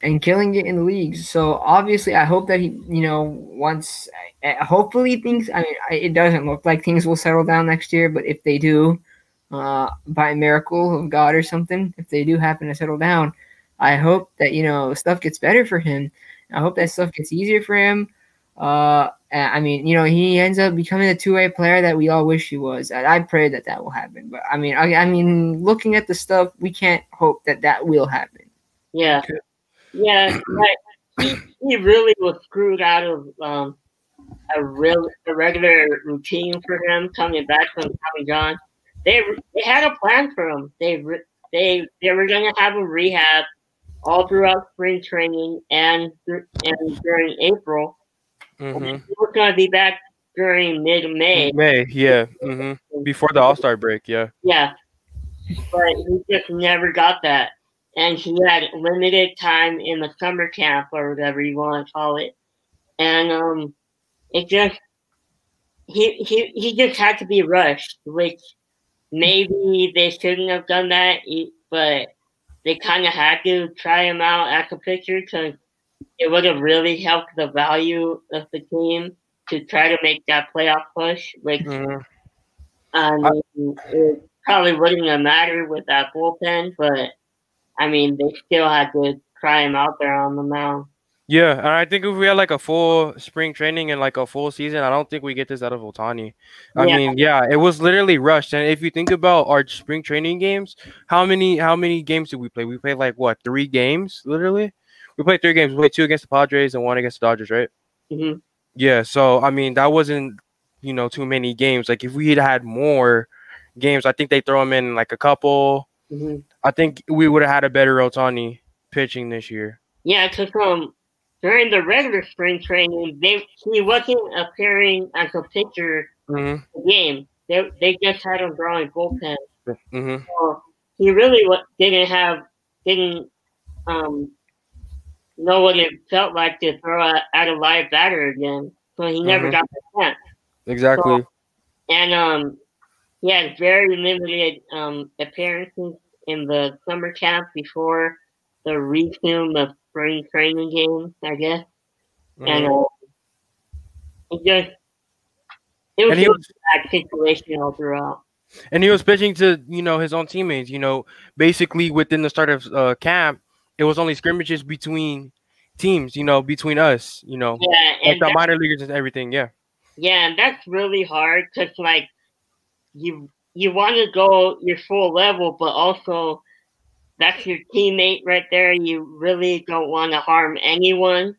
and killing it in the league. So obviously, I hope that he, you know, once uh, hopefully things. I mean, I, it doesn't look like things will settle down next year, but if they do, uh, by miracle of God or something, if they do happen to settle down, I hope that, you know, stuff gets better for him. I hope that stuff gets easier for him. Uh, I mean, you know, he ends up becoming a two-way player that we all wish he was. I, I pray that that will happen. But, I mean, I, I mean, looking at the stuff, we can't hope that that will happen. Yeah. Yeah. Like, he, he really was screwed out of um, a real a regular routine for him coming back from Tommy John. They they had a plan for him. They, they, they were going to have a rehab all throughout spring training and, and during April. Mm-hmm. And he was going to be back during mid-May. May, yeah. Mm-hmm. Before the All-Star break, yeah. Yeah. But he just never got that. And he had limited time in the summer camp or whatever you want to call it. And um, it just he, – he, he just had to be rushed, which maybe they shouldn't have done that, but they kind of had to try him out as a pitcher because it would have really helped the value of the team to try to make that playoff push, which mm. I mean, I, it probably wouldn't have mattered with that bullpen, but I mean, they still had to try him out there on the mound. Yeah, and I think if we had like a full spring training and like a full season, I don't think we get this out of Ohtani. I yeah. mean, yeah, it was literally rushed. And if you think about our spring training games, how many how many games did we play? We played like what, three games, literally? We played three games. We played two against the Padres and one against the Dodgers, right? Mm-hmm. Yeah. So, I mean, that wasn't, you know, too many games. Like, if we had had more games, I think they throw him in like a couple. Mm-hmm. I think we would have had a better Ohtani pitching this year. Yeah, because um, during the regular spring training, they he wasn't appearing as a pitcher mm-hmm. in the game. They they just had him drawing bullpen. Mm-hmm. So he really didn't have didn't um. know what it felt like to throw out, out a live batter again. So he never mm-hmm. got the chance. Exactly. So, and um, he had very limited um, appearances in the summer camp before the resume of spring training games, I guess. Mm-hmm. And um, it just it was, he was a bad situation all throughout. And he was pitching to, you know, his own teammates, you know, basically within the start of uh, camp. It was only scrimmages between teams, you know, between us, you know, yeah, and like the minor leaguers and everything, yeah. Yeah, and that's really hard because, like, you you want to go your full level, but also that's your teammate right there. You really don't want to harm anyone,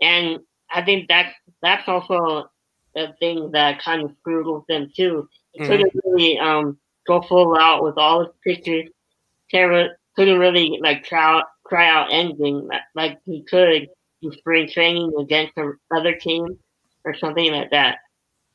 and I think that's that's also a thing that kind of screwed them too. He mm-hmm. couldn't really um go full out with all his pitches. Terror couldn't really like try out. Try out anything like he could in spring training against another team or something like that.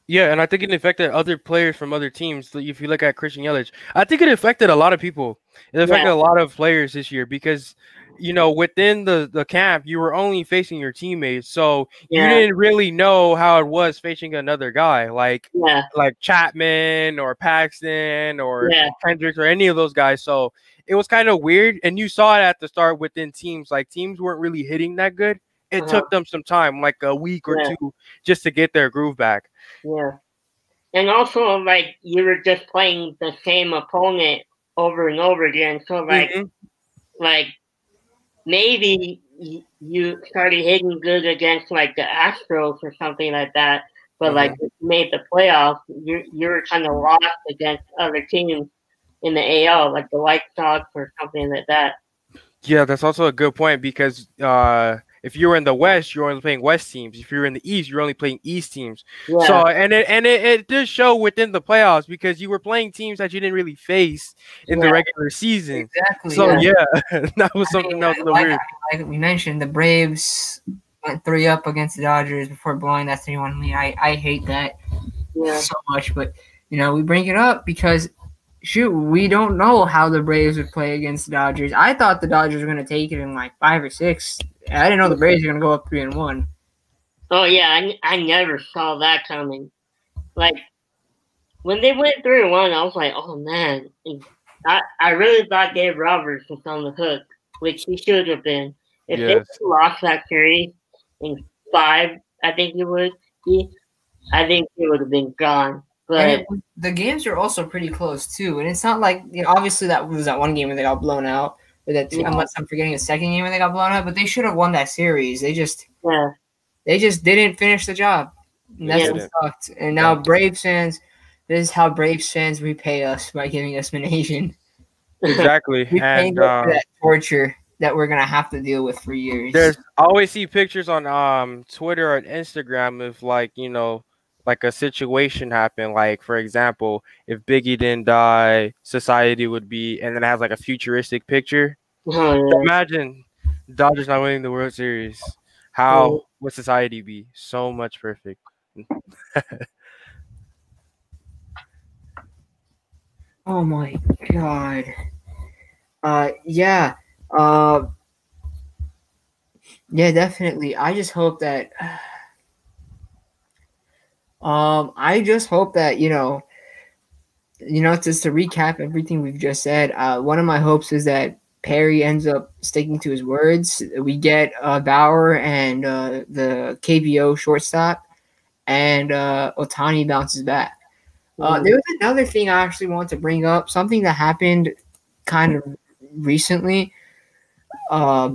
Yeah, and I think it affected other players from other teams. If you look at Christian Yelich, I think it affected a lot of people. It affected yeah. a lot of players this year because, you know, within the, the camp, you were only facing your teammates. So yeah. you didn't really know how it was facing another guy like yeah. like Chapman or Paxton or yeah. Hendricks or any of those guys. So it was kind of weird, and you saw it at the start within teams. Like, teams weren't really hitting that good. It uh-huh. took them some time, like a week or yeah. two, just to get their groove back. Yeah. And also, like, you were just playing the same opponent over and over again. So, like, mm-hmm. like maybe you started hitting good against, like, the Astros or something like that. But, mm-hmm. like, if you made the playoffs, you, you were kind of lost against other teams in the A L, like the White Sox or something like that. Yeah, that's also a good point because uh, if you were in the West, you're only playing West teams. If you were in the East, you're only playing East teams. Yeah. So and it and it, it did show within the playoffs because you were playing teams that you didn't really face in yeah. the regular season. Exactly. So yeah, yeah that was something I mean, else like, like, weird. Like we mentioned, the Braves went three up against the Dodgers before blowing that three one lead. I I hate that yeah. so much, but you know we bring it up because. Shoot, we don't know how the Braves would play against the Dodgers. I thought the Dodgers were going to take it in like five or six. I didn't know the Braves were going to go up three and one. Oh yeah, I, I never saw that coming. Like when they went three and one, I was like, oh man, I I really thought Dave Roberts was on the hook, which he should have been. If yes. they lost that series in five, I think it would be. I think it would have been gone. Right. And it, the games are also pretty close too, and it's not like, you know, obviously that was that one game where they got blown out, or that two, yeah. unless I'm forgetting the second game where they got blown out. But they should have won that series. They just, yeah. they just didn't finish the job. And that's yeah, what sucked. And now yeah. Braves fans, this is how Braves fans repay us by giving us Minasian. Exactly, we and uh, for that torture that we're gonna have to deal with for years. There's I always see pictures on um Twitter and Instagram of, like, you know. Like a situation happened, like, for example, if Biggie didn't die, society would be, and then it has like a futuristic picture. Oh, yeah. Imagine Dodgers not winning the World Series. How oh. would society be? So much perfect. Oh my God. Uh, yeah. Uh, yeah, definitely. I just hope that. Um, I just hope that, you know, you know, just to recap everything we've just said, uh, one of my hopes is that Perry ends up sticking to his words. We get uh, Bauer and uh, the K B O shortstop, and uh, Ohtani bounces back. Uh, there was another thing I actually want to bring up, something that happened kind of recently uh,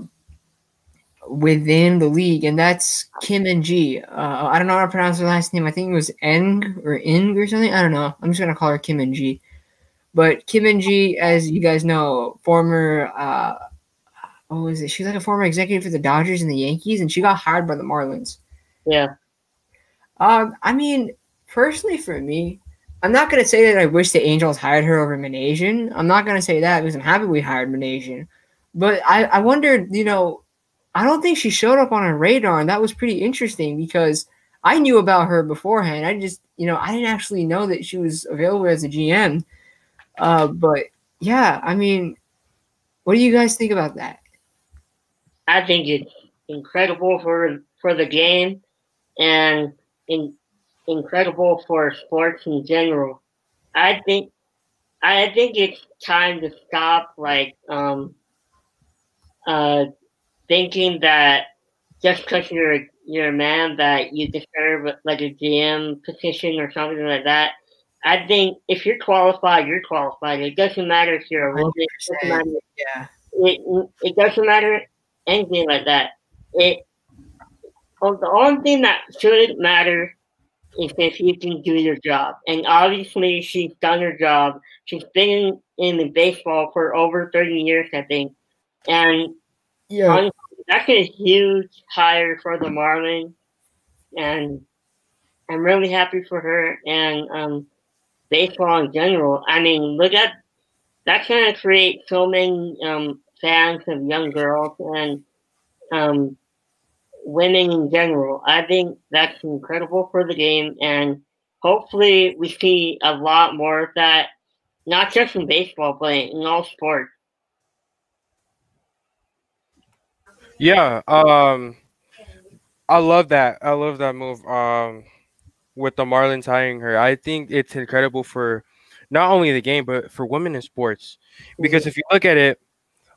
within the league, and that's Kim Ng. Uh, I don't know how to pronounce her last name. I think it was Ng or Ng or something. I don't know. I'm just going to call her Kim Ng. But Kim Ng, as you guys know, former, uh, what was it? She's like a former executive for the Dodgers and the Yankees, and she got hired by the Marlins. Yeah. Um, I mean, personally for me, I'm not going to say that I wish the Angels hired her over Minasian. I'm not going to say that because I'm happy we hired Minasian. But I, I wondered, you know, I don't think she showed up on our radar, and that was pretty interesting because I knew about her beforehand. I just, you know, I didn't actually know that she was available as a G M. Uh, but, yeah, I mean, what do you guys think about that? I think it's incredible for for the game and in, incredible for sports in general. I think I think it's time to stop, like, um, uh. thinking that just because you're you're a man that you deserve like a G M position or something like that. I think if you're qualified, you're qualified. It doesn't matter if you're a woman. It doesn't matter. Yeah. It, it doesn't matter anything like that. It well, the only thing that shouldn't matter is if you can do your job. And obviously, she's done her job. She's been in, in baseball for over thirty years, I think, and. Yeah, Honestly, that's a huge hire for the Marlins, and I'm really happy for her and um, baseball in general. I mean, look at that's going to create so many um, fans of young girls and um, women in general. I think that's incredible for the game, and hopefully we see a lot more of that, not just in baseball, but in all sports. Yeah, um, I love that. I love that move um, with the Marlins hiring her. I think it's incredible for not only the game, but for women in sports. Because if you look at it,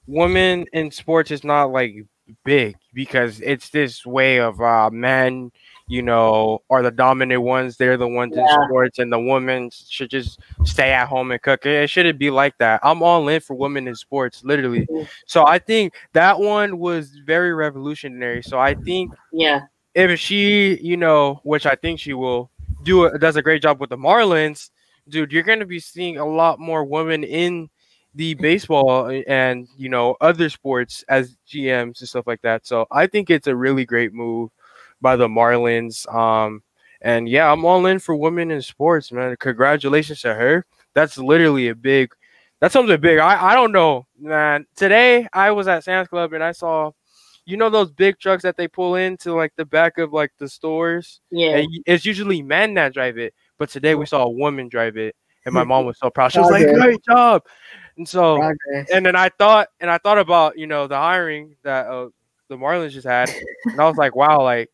women in sports is not, like, big because it's this way of uh, men, you know, are the dominant ones. They're the ones yeah. in sports, and the women should just stay at home and cook. It shouldn't be like that. I'm all in for women in sports, literally. Mm-hmm. So I think that one was very revolutionary. So I think yeah, if she, you know, which I think she will do, a, does a great job with the Marlins, dude, you're going to be seeing a lot more women in the baseball and, you know, other sports as G Ms and stuff like that. So I think it's a really great move by the Marlins. Um, and yeah, I'm all in for women in sports, man. Congratulations to her. That's literally a big, that's something big. I, I don't know, man. Today I was at Sam's Club and I saw, you know, those big trucks that they pull into like the back of like the stores. Yeah. And it's usually men that drive it, but today we saw a woman drive it. And my mom was so proud. She was like, great job. And so, Progress. and then I thought, and I thought about, you know, the hiring that uh, the Marlins just had, and I was like, wow, like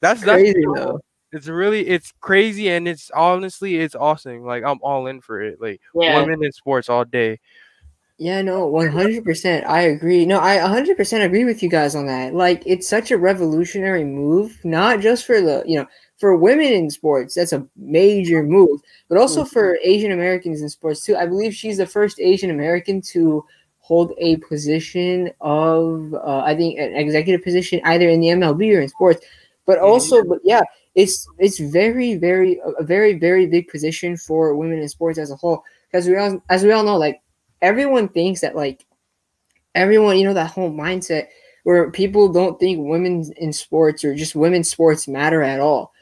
that's that's crazy, cool. though. It's really, it's crazy, and it's honestly, it's awesome. Like I'm all in for it. Like yeah. women in sports all day. Yeah, no, one hundred percent. I agree. No, I one hundred percent agree with you guys on that. Like it's such a revolutionary move, not just for the, you know, for women in sports, that's a major move, but also for Asian Americans in sports too. I believe she's the first Asian American to hold a position of, uh, I think, an executive position either in the M L B or in sports. But also, but yeah, it's it's very, very, a very, very big position for women in sports as a whole. Because we all, as we all know, like everyone thinks that, like everyone, you know, that whole mindset where people don't think women in sports or just women's sports matter at all.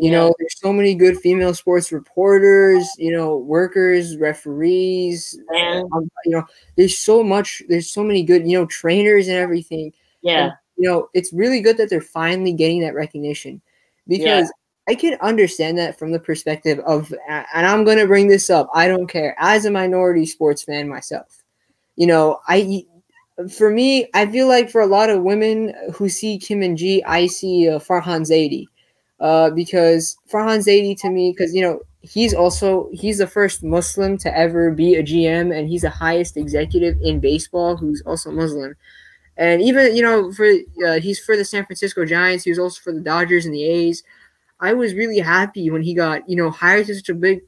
You know, there's so many good female sports reporters, you know, workers, referees, yeah. um, you know, there's so much, there's so many good, you know, trainers and everything. Yeah. And, you know, it's really good that they're finally getting that recognition, because yeah. I can understand that from the perspective of, and I'm going to bring this up, I don't care, as a minority sports fan myself, you know, I, for me, I feel like for a lot of women who see Kim and G, I see uh, Farhan Zaidi. Uh, because Farhan Zaidi, to me, because, you know, he's also, he's the first Muslim to ever be a G M, and he's the highest executive in baseball who's also Muslim. And even, you know, for uh, he's for the San Francisco Giants. He was also for the Dodgers and the A's. I was really happy when he got, you know, hired to such a big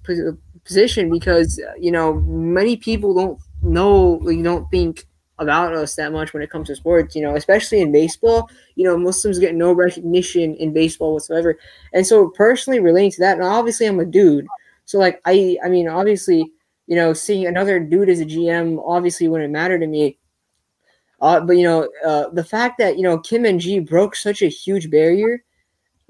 position, because, you know, many people don't know, you don't think about us that much when it comes to sports, you know, especially in baseball. You know, Muslims get no recognition in baseball whatsoever. And so personally relating to that, and obviously I'm a dude, so like I I mean obviously, you know, seeing another dude as a G M obviously wouldn't matter to me. Uh, but you know, uh, the fact that, you know, Kim and G broke such a huge barrier,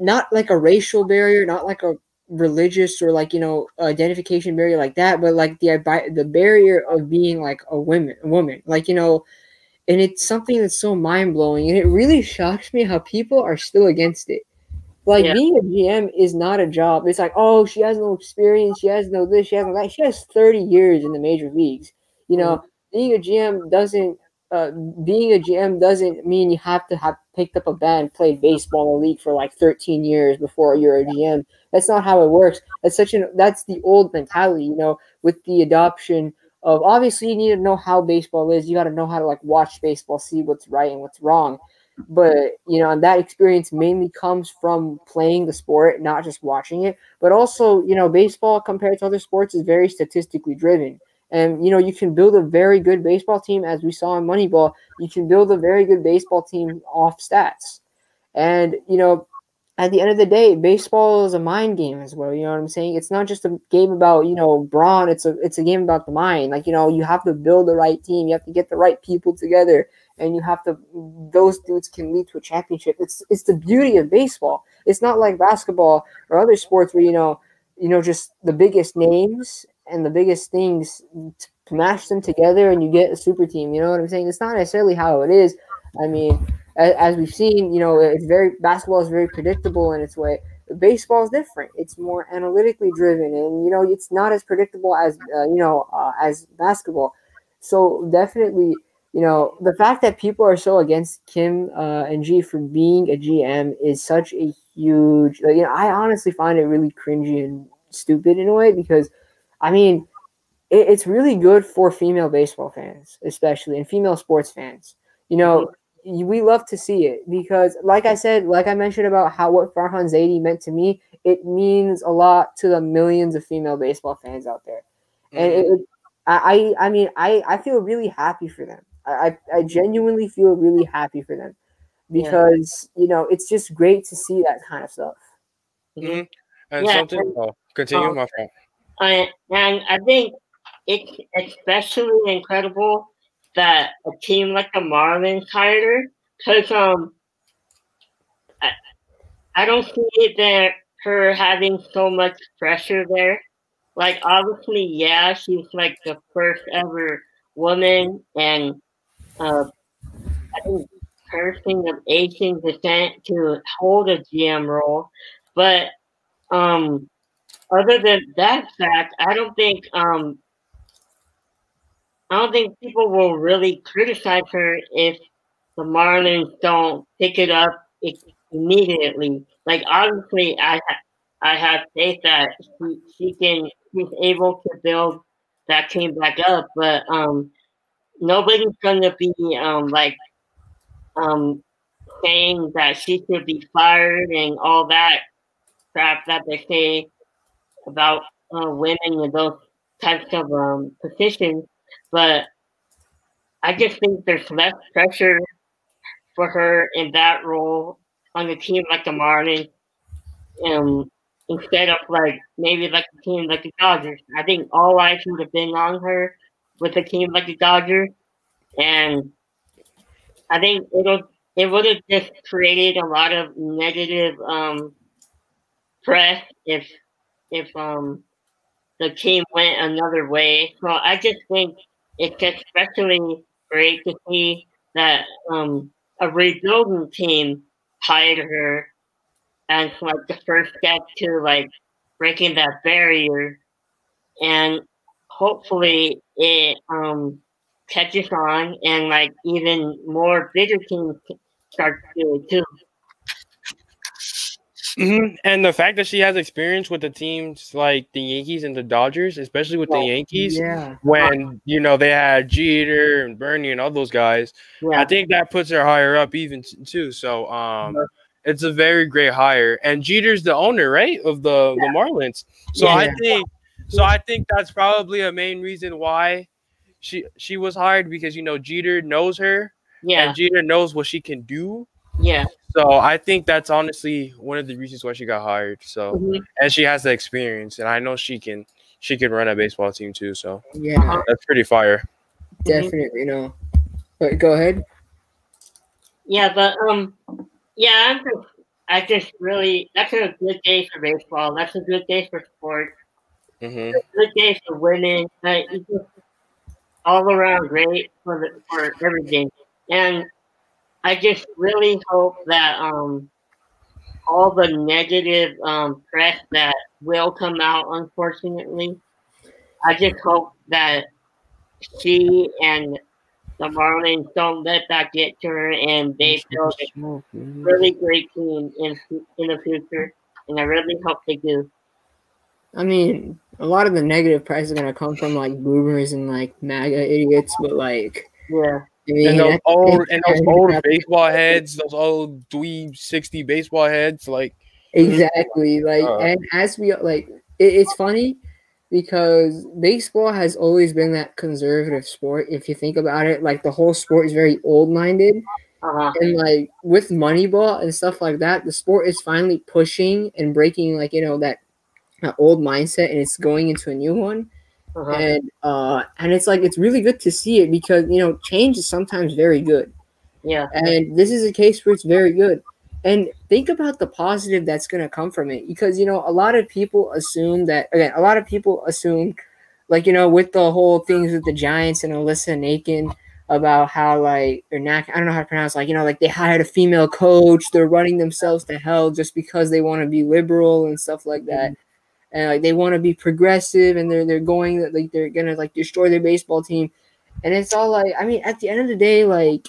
not like a racial barrier, not like a religious or like, you know, identification barrier like that, but like the the barrier of being like a woman woman like, you know. And it's something that's so mind-blowing, and it really shocks me how people are still against it. Like yeah. being a G M is not a job. It's like, oh, she has no experience, she has no this, she has no that. She has thirty years in the major leagues, you know. Mm-hmm. being a G M doesn't uh being a G M doesn't mean you have to have picked up a bat and played baseball in the league for like thirteen years before you're a G M. That's not how it works. That's such an that's the old mentality, you know, with the adoption of, obviously you need to know how baseball is. You got to know how to like watch baseball, see what's right and what's wrong. But, you know, and that experience mainly comes from playing the sport, not just watching it. But also, you know, baseball compared to other sports is very statistically driven. And, you know, you can build a very good baseball team, as we saw in Moneyball. You can build a very good baseball team off stats. And, you know, at the end of the day, baseball is a mind game as well. You know what I'm saying? It's not just a game about, you know, brawn. It's a it's a game about the mind. Like, you know, you have to build the right team. You have to get the right people together, and you have to those dudes can lead to a championship. It's it's the beauty of baseball. It's not like basketball or other sports where, you know, you know, just the biggest names and the biggest things to mash them together and you get a super team. You know what I'm saying? It's not necessarily how it is. I mean, as we've seen, you know, it's very basketball is very predictable in its way. Baseball is different. It's more analytically driven, and you know, it's not as predictable as uh, you know uh, as basketball. So definitely, you know, the fact that people are so against Kim uh, and G for being a G M is such a huge. Like, you know, I honestly find it really cringy and stupid in a way, because, I mean, it, it's really good for female baseball fans, especially, and female sports fans. You know. Mm-hmm. We love to see it, because like I said, like I mentioned about how what Farhan Zaidi meant to me, it means a lot to the millions of female baseball fans out there. And it, it, I, I mean, I, I feel really happy for them. I, I genuinely feel really happy for them, because, yeah. you know, it's just great to see that kind of stuff. Mm-hmm. And yeah, something, and, oh, continue, um, my friend. I, and I think it's especially incredible that a team like the Marlins hired her, because um, I, I don't see it that her having so much pressure there. Like, obviously, yeah, she's like the first ever woman and uh, I think person of Asian descent to hold a G M role. But um, other than that fact, I don't think um. I don't think people will really criticize her if the Marlins don't pick it up immediately. Like, obviously, I ha- I have faith that she, she can she's able to build that team back up. But um, nobody's gonna be um like um saying that she should be fired and all that crap that they say about uh, women in those types of um, positions, but I just think there's less pressure for her in that role on a team like the Marlins, um, instead of like maybe like a team like the Dodgers. I think all eyes would have been on her with a team like the Dodgers, and I think it'll it would have just created a lot of negative um, press if if um, the team went another way. So I just think it's especially great to see that um, a rebuilding team hired her as like the first step to like breaking that barrier, and hopefully it um, catches on and like even more bigger teams start to do it too. Mm-hmm. And the fact that she has experience with the teams like the Yankees and the Dodgers, especially with well, the Yankees, yeah. when you know they had Jeter and Bernie and all those guys, yeah. I think that puts her higher up even too. So um, yeah. it's a very great hire, and Jeter's the owner, right, of the, yeah. the Marlins. So yeah, I yeah. think, so I think that's probably a main reason why she she was hired, because you know Jeter knows her, yeah, and Jeter knows what she can do. Yeah. So I think that's honestly one of the reasons why she got hired. So mm-hmm. and she has the experience, and I know she can she can run a baseball team too. So yeah, that's pretty fire. Definitely, you know. But go ahead. Yeah, but um, yeah, I'm just, I just really that's a good day for baseball. That's a good day for sports. Mm-hmm. It's a good day for women. Like, it's just all around great for the, for everything. And I just really hope that um, all the negative um, press that will come out, unfortunately, I just hope that she and the Marlins don't let that get to her, and they build a really great team in in the future. And I really hope they do. I mean, a lot of the negative press is gonna come from like boomers and like MAGA idiots, but like yeah. And those old and those old baseball heads, those old dweeb sixty baseball heads, like exactly, like uh, and as we like, it, it's funny because baseball has always been that conservative sport. If you think about it, like the whole sport is very old-minded, uh-huh. and like with Moneyball and stuff like that, the sport is finally pushing and breaking, like you know that, that old mindset, and it's going into a new one. Uh-huh. And uh, and it's like it's really good to see it because you know change is sometimes very good. Yeah. And this is a case where it's very good. And think about the positive that's going to come from it, because you know a lot of people assume that again. A lot of people assume, like you know, with the whole things with the Giants and Alyssa Nakin about how like or Nak I don't know how to pronounce like you know like they hired a female coach. They're running themselves to hell just because they want to be liberal and stuff like that. Mm-hmm. And like they want to be progressive, and they're they're going like they're gonna like destroy their baseball team, and it's all like I mean at the end of the day like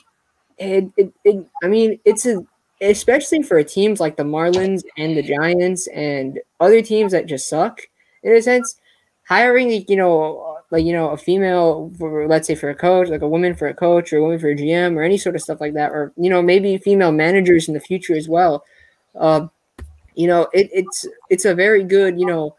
it it, it I mean it's a, especially for teams like the Marlins and the Giants and other teams that just suck in a sense, hiring you know like you know a female for, let's say for a coach like a woman for a coach or a woman for a G M or any sort of stuff like that, or you know maybe female managers in the future as well. Uh, You know, it, it's it's a very good, you know,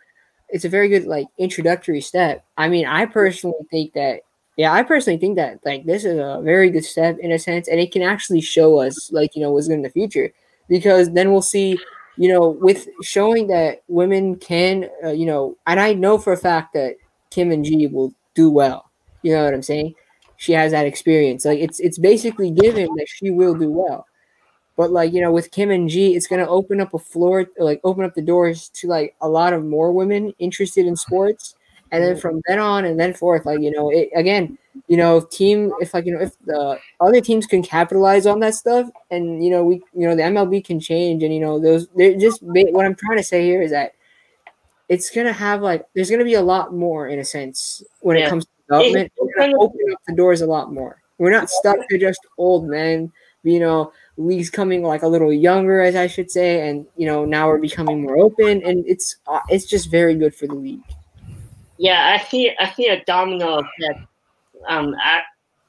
it's a very good like introductory step. I mean, I personally think that, yeah, I personally think that like this is a very good step in a sense, and it can actually show us like you know what's good in the future, because then we'll see, you know, with showing that women can, uh, you know, and I know for a fact that Kim and G will do well. You know what I'm saying? She has that experience. Like it's it's basically given that she will do well. But like you know, with Kim and G, it's gonna open up a floor, like open up the doors to like a lot of more women interested in sports, and then from then on and then forth, like you know, it, again, you know, team if like you know if the other teams can capitalize on that stuff, and you know we, you know, the M L B can change, and you know those, they're just what I'm trying to say here is that it's gonna have like there's gonna be a lot more in a sense when yeah. it comes to development. It's gonna open up the doors a lot more. We're not stuck to just old men. You know, league's coming like a little younger, as I should say, and you know now we're becoming more open, and it's uh, it's just very good for the league. Yeah, I see. I see a domino effect um,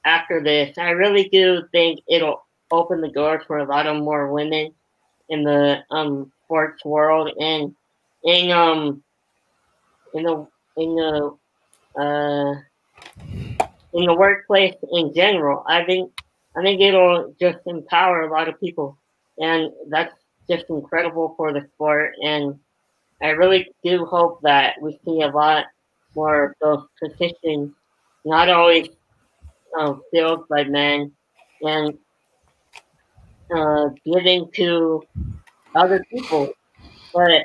after this. I really do think it'll open the door for a lot of more women in the um, sports world, and in um in the in the uh in the workplace in general. I think I think it'll just empower a lot of people, and that's just incredible for the sport. And I really do hope that we see a lot more of those positions, not always uh, filled by men, and uh, giving to other people, but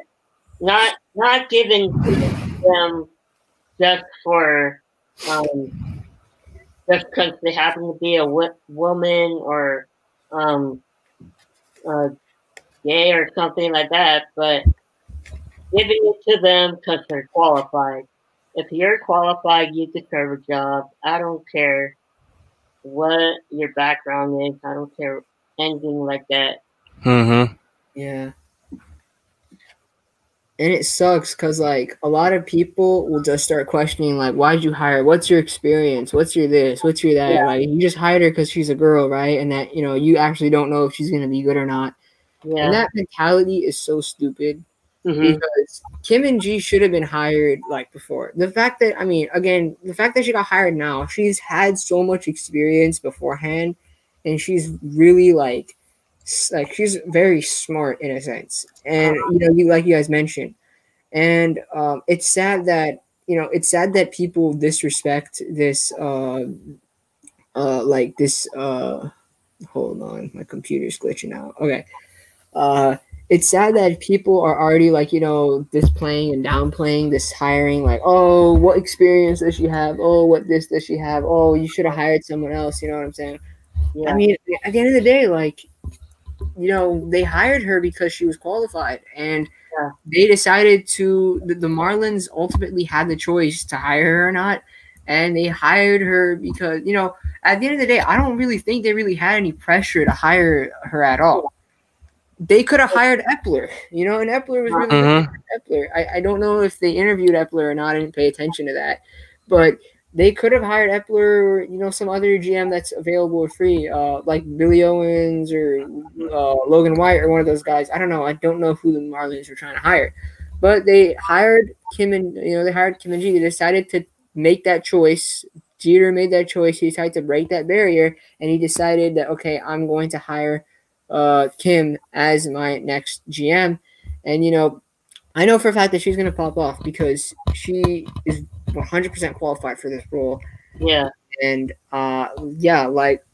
not not giving to them just for um, just because they happen to be a w- woman or um, uh, gay or something like that, but giving it to them because they're qualified. If you're qualified, you deserve a job. I don't care what your background is. I don't care anything like that. Mm-hmm. Yeah. And it sucks because, like, a lot of people will just start questioning, like, why'd you hire? What's your experience? What's your this? What's your that? Yeah. Like, you just hired her because she's a girl, right? And that, you know, you actually don't know if she's going to be good or not. Yeah. And that mentality is so stupid. Mm-hmm. Because Kim and G should have been hired like before. The fact that I mean, again, the fact that she got hired now, she's had so much experience beforehand, and she's really like, like she's very smart in a sense. And you know, you like you guys mentioned, and um, it's sad that you know, it's sad that people disrespect this, uh, uh, like this. Uh, hold on, my computer's glitching out. Okay, uh. It's sad that people are already, like, you know, displaying and downplaying this hiring, like, oh, what experience does she have? Oh, what this does she have? Oh, you should have hired someone else. You know what I'm saying? Yeah. I mean, at the end of the day, like, you know, they hired her because she was qualified. And yeah. they decided to – the Marlins ultimately had the choice to hire her or not. And they hired her because, you know, at the end of the day, I don't really think they really had any pressure to hire her at all. They could have hired Eppler, you know, and Eppler was really mm-hmm. Eppler. I, I don't know if they interviewed Eppler or not. I didn't pay attention to that. But they could have hired Eppler or, you know, some other G M that's available or free, uh, like Billy Owens or uh, Logan White or one of those guys. I don't know. I don't know who the Marlins were trying to hire. But they hired Kim and, you know, they hired Kim and G. They decided to make that choice. Jeter made that choice. He decided to break that barrier, and he decided that, okay, I'm going to hire uh Kim as my next G M. And you know, I know for a fact that she's gonna pop off because she is one hundred percent qualified for this role. Yeah. And uh yeah, like,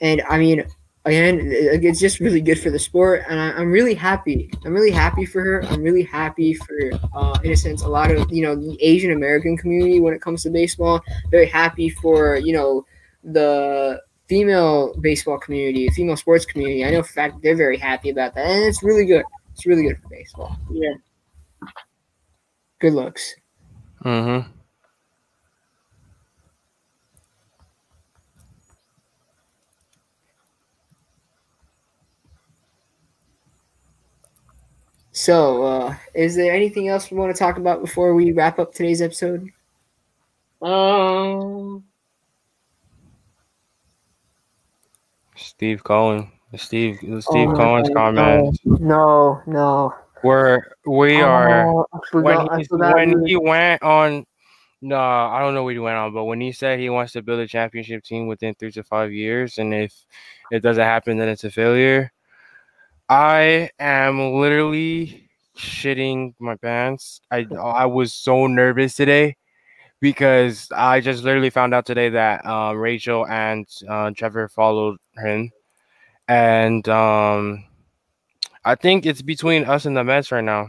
and I mean, again, it's just really good for the sport, and I, I'm really happy. I'm really happy for her. I'm really happy for uh in a sense a lot of, you know, the Asian American community when it comes to baseball. Very happy for, you know, the female baseball community, female sports community. I know for a fact they're very happy about that, and it's really good. It's really good for baseball. Yeah. Good looks. Mm-hmm. So, uh, is there anything else we want to talk about before we wrap up today's episode? Um... Steve Cohen, Steve, Steve oh Cohen's comments. No, no. Where we are, oh, forgot, when, he, when he went on, no, I don't know what he went on, but when he said he wants to build a championship team within three to five years, and if it doesn't happen, then it's a failure. I am literally shitting my pants. I I was so nervous today. Because I just literally found out today that uh, Rachel and uh, Trevor followed him. And um, I think it's between us and the Mets right now.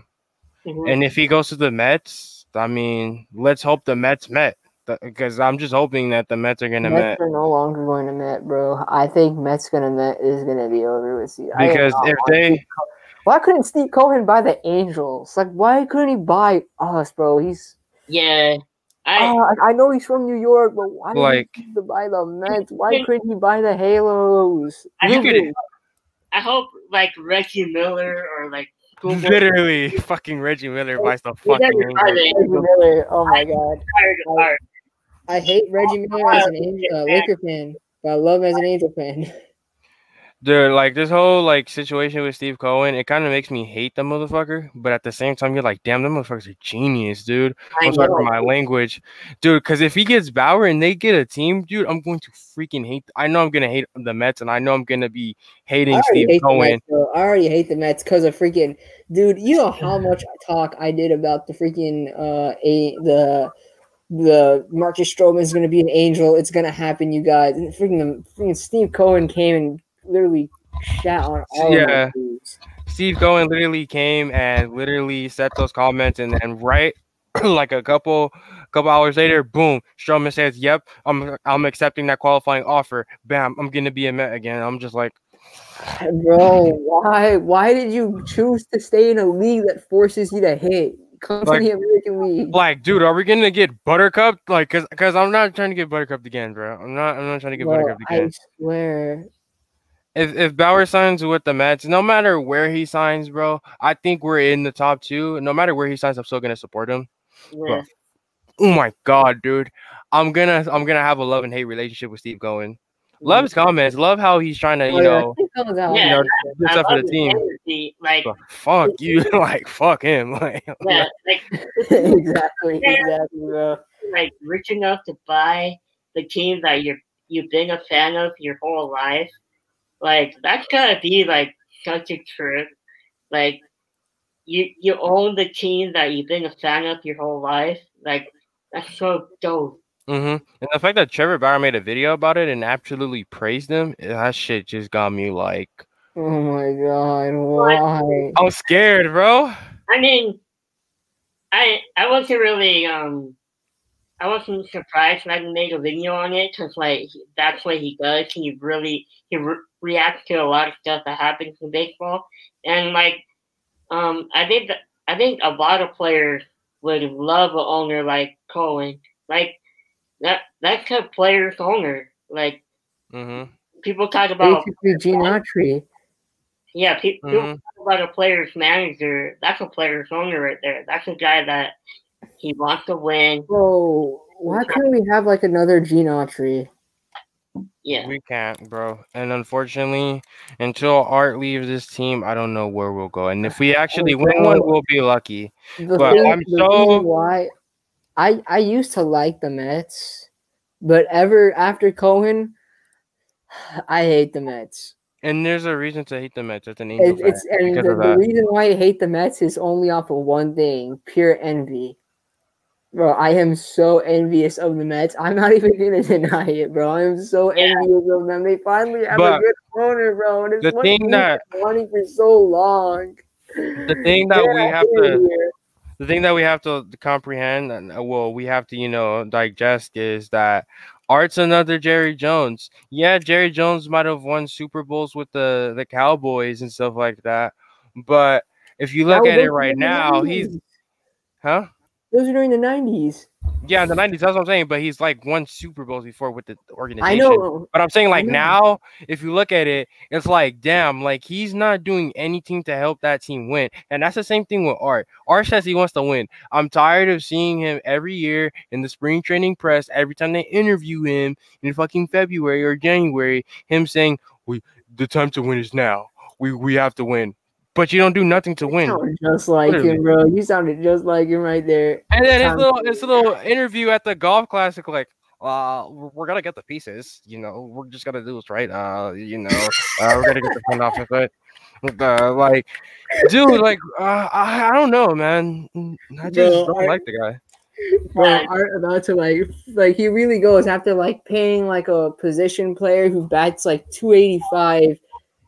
Mm-hmm. And if he goes to the Mets, I mean, let's hope the Mets met. Because I'm just hoping that the Mets are going to Mets met. Mets are no longer going to Met, bro. I think Mets gonna met is going to be over with you. Because if they... Why couldn't Steve Cohen buy the Angels? Like, why couldn't he buy us, bro? He's... Yeah. I, oh, I know he's from New York, but why like, did he to buy the Mets? Why couldn't he buy the Halos? I, you could, I hope, like, Reggie Miller or, like... Literally, fucking Reggie Miller buys the fucking... Reggie Miller, oh my God. I, I hate Reggie Miller as an Angel, uh, Laker fan, but I love him as an Angel fan. Dude, like, this whole, like, situation with Steve Cohen, it kind of makes me hate the motherfucker. But at the same time, you're like, damn, them motherfuckers are genius, dude. I'm sorry for my language. Dude, because if he gets Bauer and they get a team, dude, I'm going to freaking hate. I know I'm going to hate the Mets, and I know I'm going to be hating Steve hate Cohen. Mets, I already hate the Mets because of freaking – dude, you know how much talk I did about the freaking uh, – a the – The Marcus Stroman is going to be an Angel. It's going to happen, you guys. And freaking, freaking Steve Cohen came and literally shat on all yeah. of these. Steve Cohen literally came and literally set those comments, and then right like a couple couple hours later, boom, Stroman says, "Yep, I'm I'm accepting that qualifying offer." Bam, I'm going to be a Met again. I'm just like, bro, why why did you choose to stay in a league that forces you to hate? Come like, to the American League. Like, dude, are we gonna get buttercupped? Like, cause, cause I'm not trying to get buttercupped again, bro. I'm not, I'm not trying to get bro, buttercupped again. I swear. If if Bauer signs with the Mets, no matter where he signs, bro, I think we're in the top two. No matter where he signs, I'm still gonna support him. Yeah. Oh my god, dude, I'm gonna, I'm gonna have a love and hate relationship with Steve Cohen. Love his comments. Love how he's trying to, you know, yeah, you know, do stuff for the team. Energy. Like, but fuck you, like, fuck him, like, yeah, like exactly, yeah. exactly, bro. Like, rich enough to buy the team that you're you've been a fan of your whole life. Like, that's gotta be like such a trip. Like, you you own the team that you've been a fan of your whole life. Like, that's so dope. Mm-hmm. And the fact that Trevor Bauer made a video about it and absolutely praised him, that shit just got me like, oh my god, why? I'm scared, bro. I mean, I I wasn't really um, I wasn't surprised that he made a video on it because like that's what he does. He really he re- reacts to a lot of stuff that happens in baseball, and like um, I think that, I think a lot of players would love an owner like Cohen, like. That that's a player's owner. Like mm-hmm. people talk about Gene Yeah, pe- mm-hmm. people talk about a player's manager. That's a player's owner right there. That's a guy that he wants to win. Bro, why can't we have like another Gene Autry? Yeah, we can't, bro. And unfortunately, until Art leaves this team, I don't know where we'll go. And if we actually oh, win one, we'll be lucky. The but thing, I'm so why. I, I used to like the Mets, but ever after Cohen, I hate the Mets. And there's a reason to hate the Mets. It's an Angel it's, it's, and the, the reason why I hate the Mets is only off of one thing, pure envy. Bro, I am so envious of the Mets. I'm not even going to deny it, bro. I am so yeah. envious of them. They finally have but a good owner, bro. And it's the thing that running for so long. The thing that yeah, we have to... Here. The thing that we have to comprehend, and well, we have to, you know, digest is that Art's another Jerry Jones. Yeah, Jerry Jones might have won Super Bowls with the, the Cowboys and stuff like that. But if you look at it right now, he's – huh? Those are during the nineties. Yeah, in the nineties. That's what I'm saying. But he's like won Super Bowls before with the organization. I know. But I'm saying like now, if you look at it, it's like, damn, like he's not doing anything to help that team win. And that's the same thing with Art. Art says he wants to win. I'm tired of seeing him every year in the spring training press, every time they interview him in fucking February or January, him saying, "We the time to win is now. We we have to win." But you don't do nothing to win. Just like Literally. him, bro. You sounded just like him right there. And then his little, his little interview at the golf classic, like, uh, we're gonna get the pieces. You know, we're just gonna do this right. Uh, you know, uh, we're gonna get the pin off of it. Uh, like, dude, like, uh, I, I don't know, man. I just bro, don't Art, like the guy. Bro, Art about to like, like he really goes after like paying like a position player who bats like two eighty-five.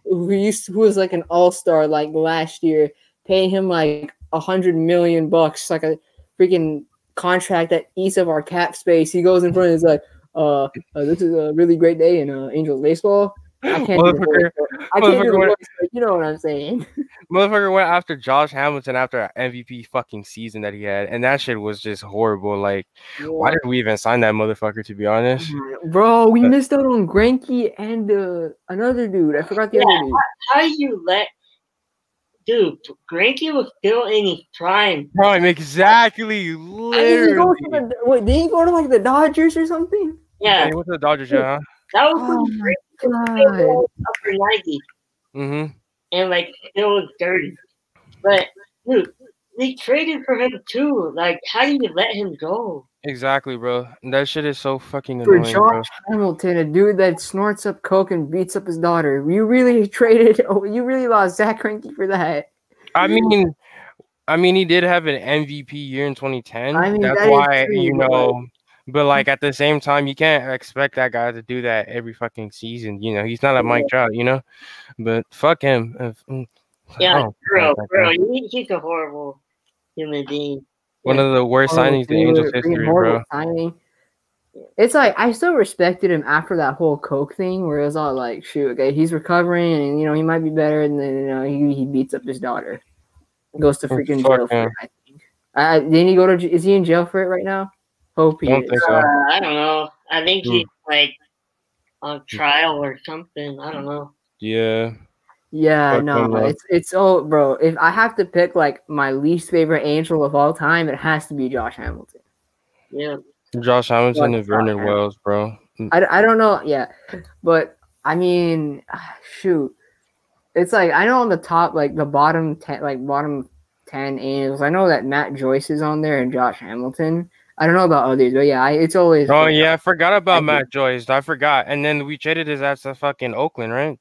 Who used to, who was like an all-star like last year, paying him like a hundred million bucks, like a freaking contract that eats up our cap space. He goes in front and is like, uh, uh this is a really great day in uh, Angels baseball. I can't do the voice. I can't do the voice, but you know what I'm saying. Motherfucker went after Josh Hamilton after an M V P fucking season that he had, and that shit was just horrible. Like, yeah. Why did we even sign that motherfucker, to be honest? Bro, we but, missed out on Greinke and uh, another dude. I forgot the yeah, other dude. How, how you let... Dude, Greinke was still in his prime. Prime, exactly. Literally. Did he, the, wait, did he go to, like, the Dodgers or something? Yeah. He went to the Dodgers, yeah. That was pretty oh. great. God. Upper Nike. Mm-hmm. And like it was dirty. But dude, we traded for him too. Like, how do you let him go? Exactly, bro. That shit is so fucking annoying. For Josh bro. Hamilton, a dude that snorts up coke and beats up his daughter. You really traded oh, you really lost Zach Greinke for that. I mean I mean he did have an M V P year in twenty ten. I mean, that's that why true, you know bro. But like at the same time, you can't expect that guy to do that every fucking season. You know, he's not a Mike Trout, you know. But fuck him. Yeah, bro, bro, he's he a horrible human being. One yeah. of the worst horrible signings in Angels history, bro. Signing. It's like I still respected him after that whole coke thing, where it was all like, shoot, okay, he's recovering, and you know he might be better, and then you know he, he beats up his daughter, goes to freaking fuck jail. For it, I think. Uh, didn't he go to? Is he in jail for it right now? Hope he I don't, is. So. Uh, I don't know. I think he's like on trial or something. I don't know. Yeah. Yeah, fuck no, it's it's oh, bro. If I have to pick like my least favorite Angel of all time, it has to be Josh Hamilton. Yeah. Josh Hamilton and Vernon Wells, bro. I, I don't know. Yeah, but I mean, shoot, it's like I know on the top, like the bottom ten, like bottom ten Angels. I know that Matt Joyce is on there and Josh Hamilton. I don't know about others, but yeah, I, it's always. Oh, yeah, I forgot about I Matt Joyce. I forgot. And then we traded his ass to fucking Oakland, right?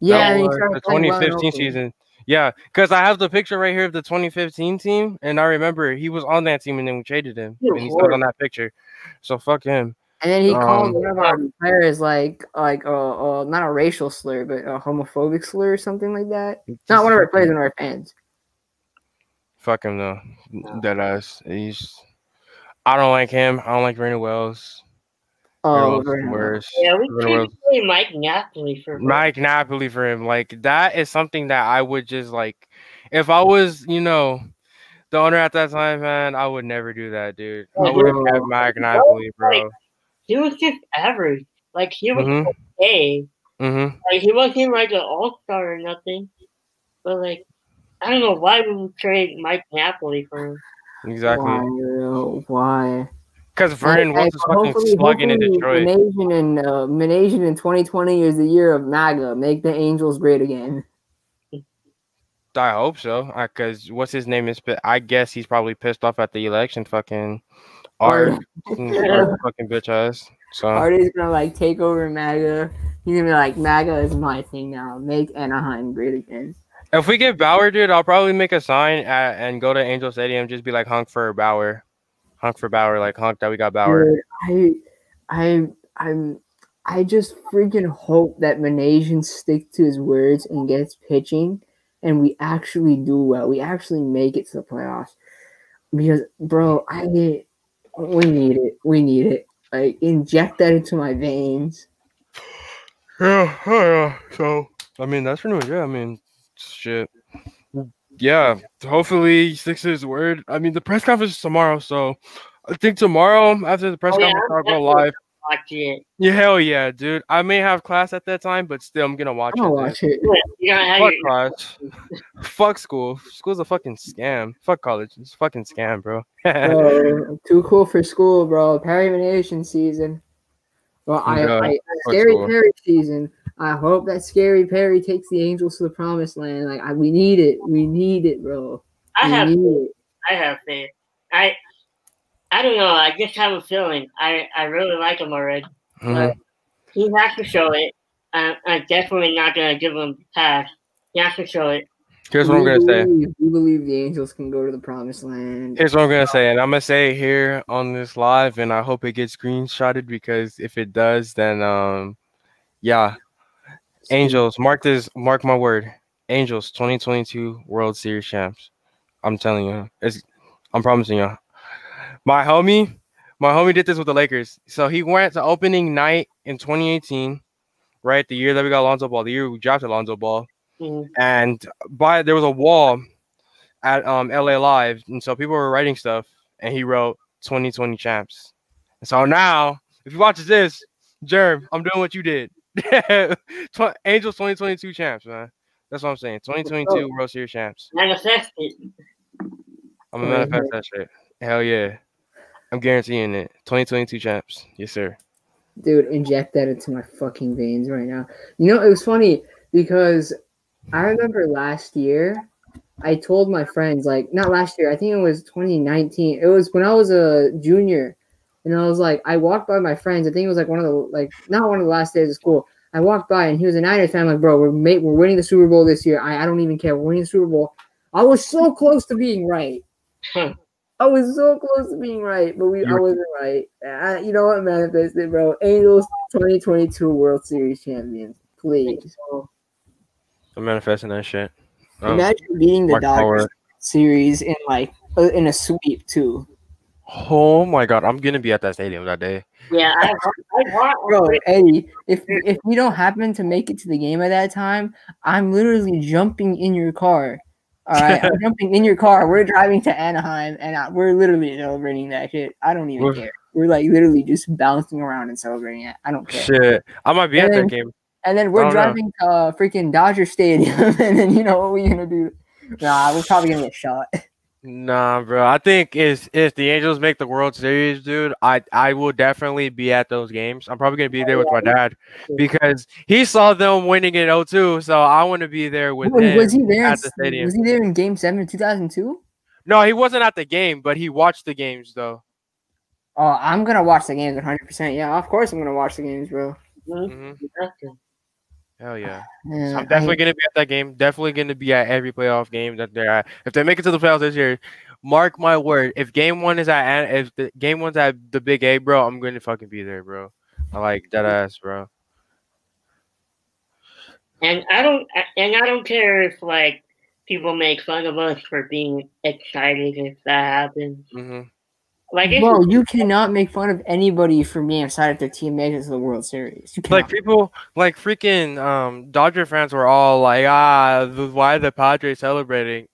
Yeah. Was, the twenty fifteen season. Yeah, because I have the picture right here of the twenty fifteen team, and I remember he was on that team, and then we traded him, he and he's not on that picture. So fuck him. And then he um, called one of our players like, like uh, uh, not a racial slur, but a homophobic slur or something like that. Not one of our players, one of our fans. Fuck him, though. That ass. He's. I don't like him. I don't like Vernon Wells. Oh, Vernon Wells. Yeah, we can't play Mike Napoli for him. Mike Napoli for him. Like, that is something that I would just, like, if I was, you know, the owner at that time, man, I would never do that, dude. I would have had Mike Napoli, bro. Like, he was just average. Like, he was mm-hmm. okay. Mm-hmm. Like, he wasn't, like, an all-star or nothing. But, like, I don't know why we would trade Mike Napoli for him. Exactly. Why? Because Vernon Wells is fucking slugging in Detroit. Minasian in, uh, Minasian in twenty twenty is the year of MAGA. Make the Angels great again. I hope so. Because what's his name? Is I guess he's probably pissed off at the election. Fucking Art. Art fucking bitch ass. So. Art is going to like take over MAGA. He's going to be like, MAGA is my thing now. Make Anaheim great again. If we get Bauer, dude, I'll probably make a sign at, and go to Angel Stadium. Just be like, honk for Bauer, honk for Bauer, like honk that we got Bauer. Dude, I, I, I'm, I just freaking hope that Minasian stick to his words and gets pitching, and we actually do well. We actually make it to the playoffs, because, bro, I need, we need it. We need it. Like, inject that into my veins. Yeah, yeah. So I mean, that's pretty much it. I mean. Shit. Yeah. Hopefully he sticks to his word. I mean, the press conference is tomorrow, so I think tomorrow after the press oh, conference yeah, I'll go live. Watch it. Yeah, hell yeah, dude. I may have class at that time, but still I'm gonna watch I'm it. Watch it. Yeah, fuck class. Fuck school. School's a fucking scam. Fuck college. It's a fucking scam, bro. Bro, too cool for school, bro. Perry Minasian season. Well, I, no, I, I scary school. Perry season. I hope that Scary Perry takes the Angels to the promised land. Like I, we need it, we need it, bro. I we have, need it. I have faith. I, I don't know. I just have a feeling. I, I really like him already. Mm-hmm. But he has to show it. I, I'm definitely not gonna give him the pass. He has to show it. Here's what we I'm gonna believe, say. We believe the Angels can go to the promised land. Here's what I'm gonna say, and I'm gonna say it here on this live, and I hope it gets screenshotted because if it does, then um, yeah. Angels, mark this, mark my word. Angels, twenty twenty-two World Series champs. I'm telling you, it's, I'm promising you. My homie, my homie did this with the Lakers. So he went to opening night in twenty eighteen, right? The year that we got Lonzo Ball, the year we drafted Lonzo Ball, mm-hmm. and by there was a wall at um L A Live, and so people were writing stuff, and he wrote twenty twenty champs. And so now, if you watch this, Jerm, I'm doing what you did. Angels twenty twenty-two champs, man. That's what I'm saying. twenty twenty-two World Series champs. Manifest it. I'm gonna manifest that shit. Hell yeah. I'm guaranteeing it. twenty twenty-two champs. Yes, sir. Dude, inject that into my fucking veins right now. You know, it was funny because I remember last year I told my friends, like, not last year, I think it was twenty nineteen. It was when I was a junior, and I was like, I walked by my friends. I think it was like one of the, like, not one of the last days of school. I walked by, and he was a Niners fan. I'm like, bro, we're mate, we're winning the Super Bowl this year. I, I don't even care. We're winning the Super Bowl. I was so close to being right. Huh. I was so close to being right, but we I wasn't right. I, you know what, manifested, bro? Angels twenty twenty-two World Series champions, please. I'm manifesting that shit. Um, Imagine beating the Mark Dodgers Power. Series in like uh, in a sweep too. Oh my god, I'm gonna be at that stadium that day. Yeah, I, I want, bro, Eddie. If if we don't happen to make it to the game at that time, I'm literally jumping in your car. All right, I'm jumping in your car. We're driving to Anaheim, and I, we're literally celebrating that shit. I don't even we're, care. We're like literally just bouncing around and celebrating it. I don't care. Shit, I might be and at then, that game. And then we're driving know. to uh, freaking Dodger Stadium, and then you know what we're gonna do? Nah, we're probably gonna get shot. Nah, bro. I think is if the Angels make the World Series, dude, I, I will definitely be at those games. I'm probably gonna be there with my dad because he saw them winning in oh two, so I want to be there with him was he there at the stadium. Was he there in Game Seven in two thousand two? No, he wasn't at the game, but he watched the games though. Oh, I'm gonna watch the games one hundred percent. Yeah, of course I'm gonna watch the games, bro. Mm-hmm. Yeah. Hell yeah. yeah! So I'm definitely I, gonna be at that game. Definitely gonna be at every playoff game that they're at. If they make it to the playoffs this year, mark my word. If game one is at, if the game one's at the Big A, bro, I'm gonna fucking be there, bro. I like that ass, bro. And I don't, and I don't care if like people make fun of us for being excited if that happens. Mm-hmm. Like, bro, you cannot make fun of anybody for being excited if their team made it to the World Series. Like people, like freaking um, Dodger fans were all like, ah, why are the Padres celebrating?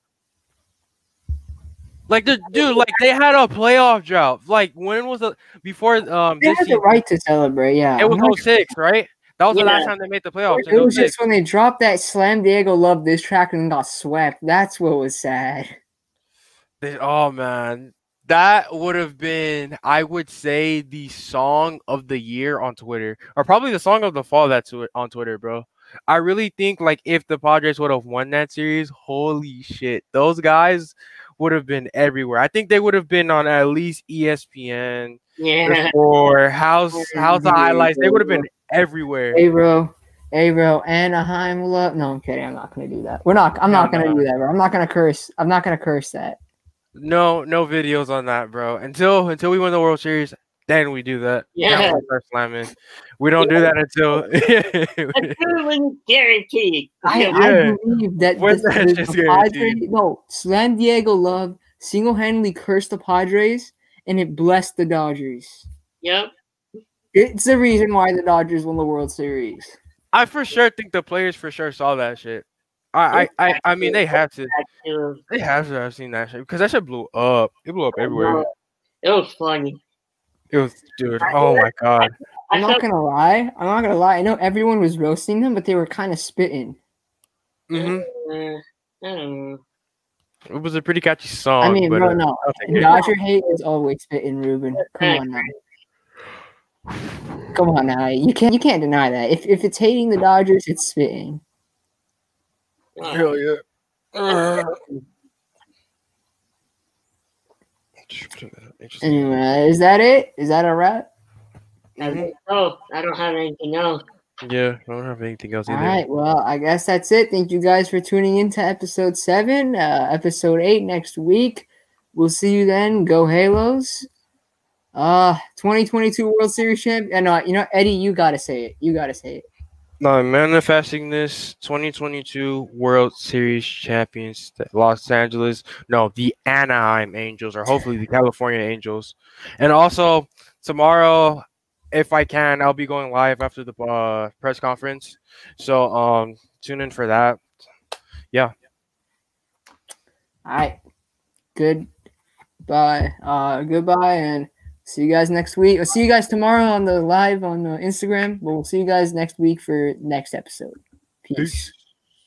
Like, the, dude, like they had a playoff drought. Like, when was the before? Um, they this had the season, right to celebrate. Yeah, it was oh six, right? That was yeah. the last time they made the playoffs. It was oh six. Just when they dropped that Slam Diego Love This Track and got swept. That's what was sad. They, oh man. That would have been, I would say, the song of the year on Twitter, or probably the song of the fall that's on Twitter, bro. I really think, like, if the Padres would have won that series, holy shit, those guys would have been everywhere. I think they would have been on at least E S P N, yeah, or House House of Highlights. They would have been everywhere. Hey, bro. Hey, bro, Anaheim love. No, I'm kidding. I'm not gonna do that. We're not. I'm not gonna do that, bro. I'm not gonna curse. I'm not gonna curse that. No, no videos on that, bro. Until until we win the World Series, then we do that. Yeah, we don't yeah. do that until. Until guaranteed. I, yeah. I believe that this, the, just the Padres, no, San Diego Love single-handedly cursed the Padres, and it blessed the Dodgers. Yep, it's the reason why the Dodgers won the World Series. I for sure think the players for sure saw that shit. I, I I mean they have to they have to have seen that shit because that shit blew up. It blew up everywhere. It was funny. It was, dude. Oh my god. I'm not gonna lie. I'm not gonna lie. I know everyone was roasting them, but they were kind of spitting. Mm-hmm. Mm. It was a pretty catchy song. I mean, but, bro, no. Uh, Dodger hate is always spitting, Ruben. Come on now. Come on now. You can't you can't deny that. If if it's hating the Dodgers, it's spitting. Hell yeah. Uh, anyway, is that it? Is that a wrap? Oh, I don't have anything else. Yeah, I don't have anything else either. All right, well, I guess that's it. Thank you guys for tuning in to episode seven, uh, episode eight next week. We'll see you then. Go Halos. Uh, twenty twenty-two World Series champion. Uh, no, you know, Eddie, you got to say it. You got to say it. No, manifesting this twenty twenty-two World Series champions, Los Angeles. No, the Anaheim Angels, or hopefully the California Angels. And also tomorrow, if I can, I'll be going live after the uh, press conference. So um, tune in for that. Yeah. All right. Good. Bye. Uh, goodbye, and see you guys next week. I'll see you guys tomorrow on the live on uh, Instagram. But we'll see you guys next week for next episode. Peace. Peace.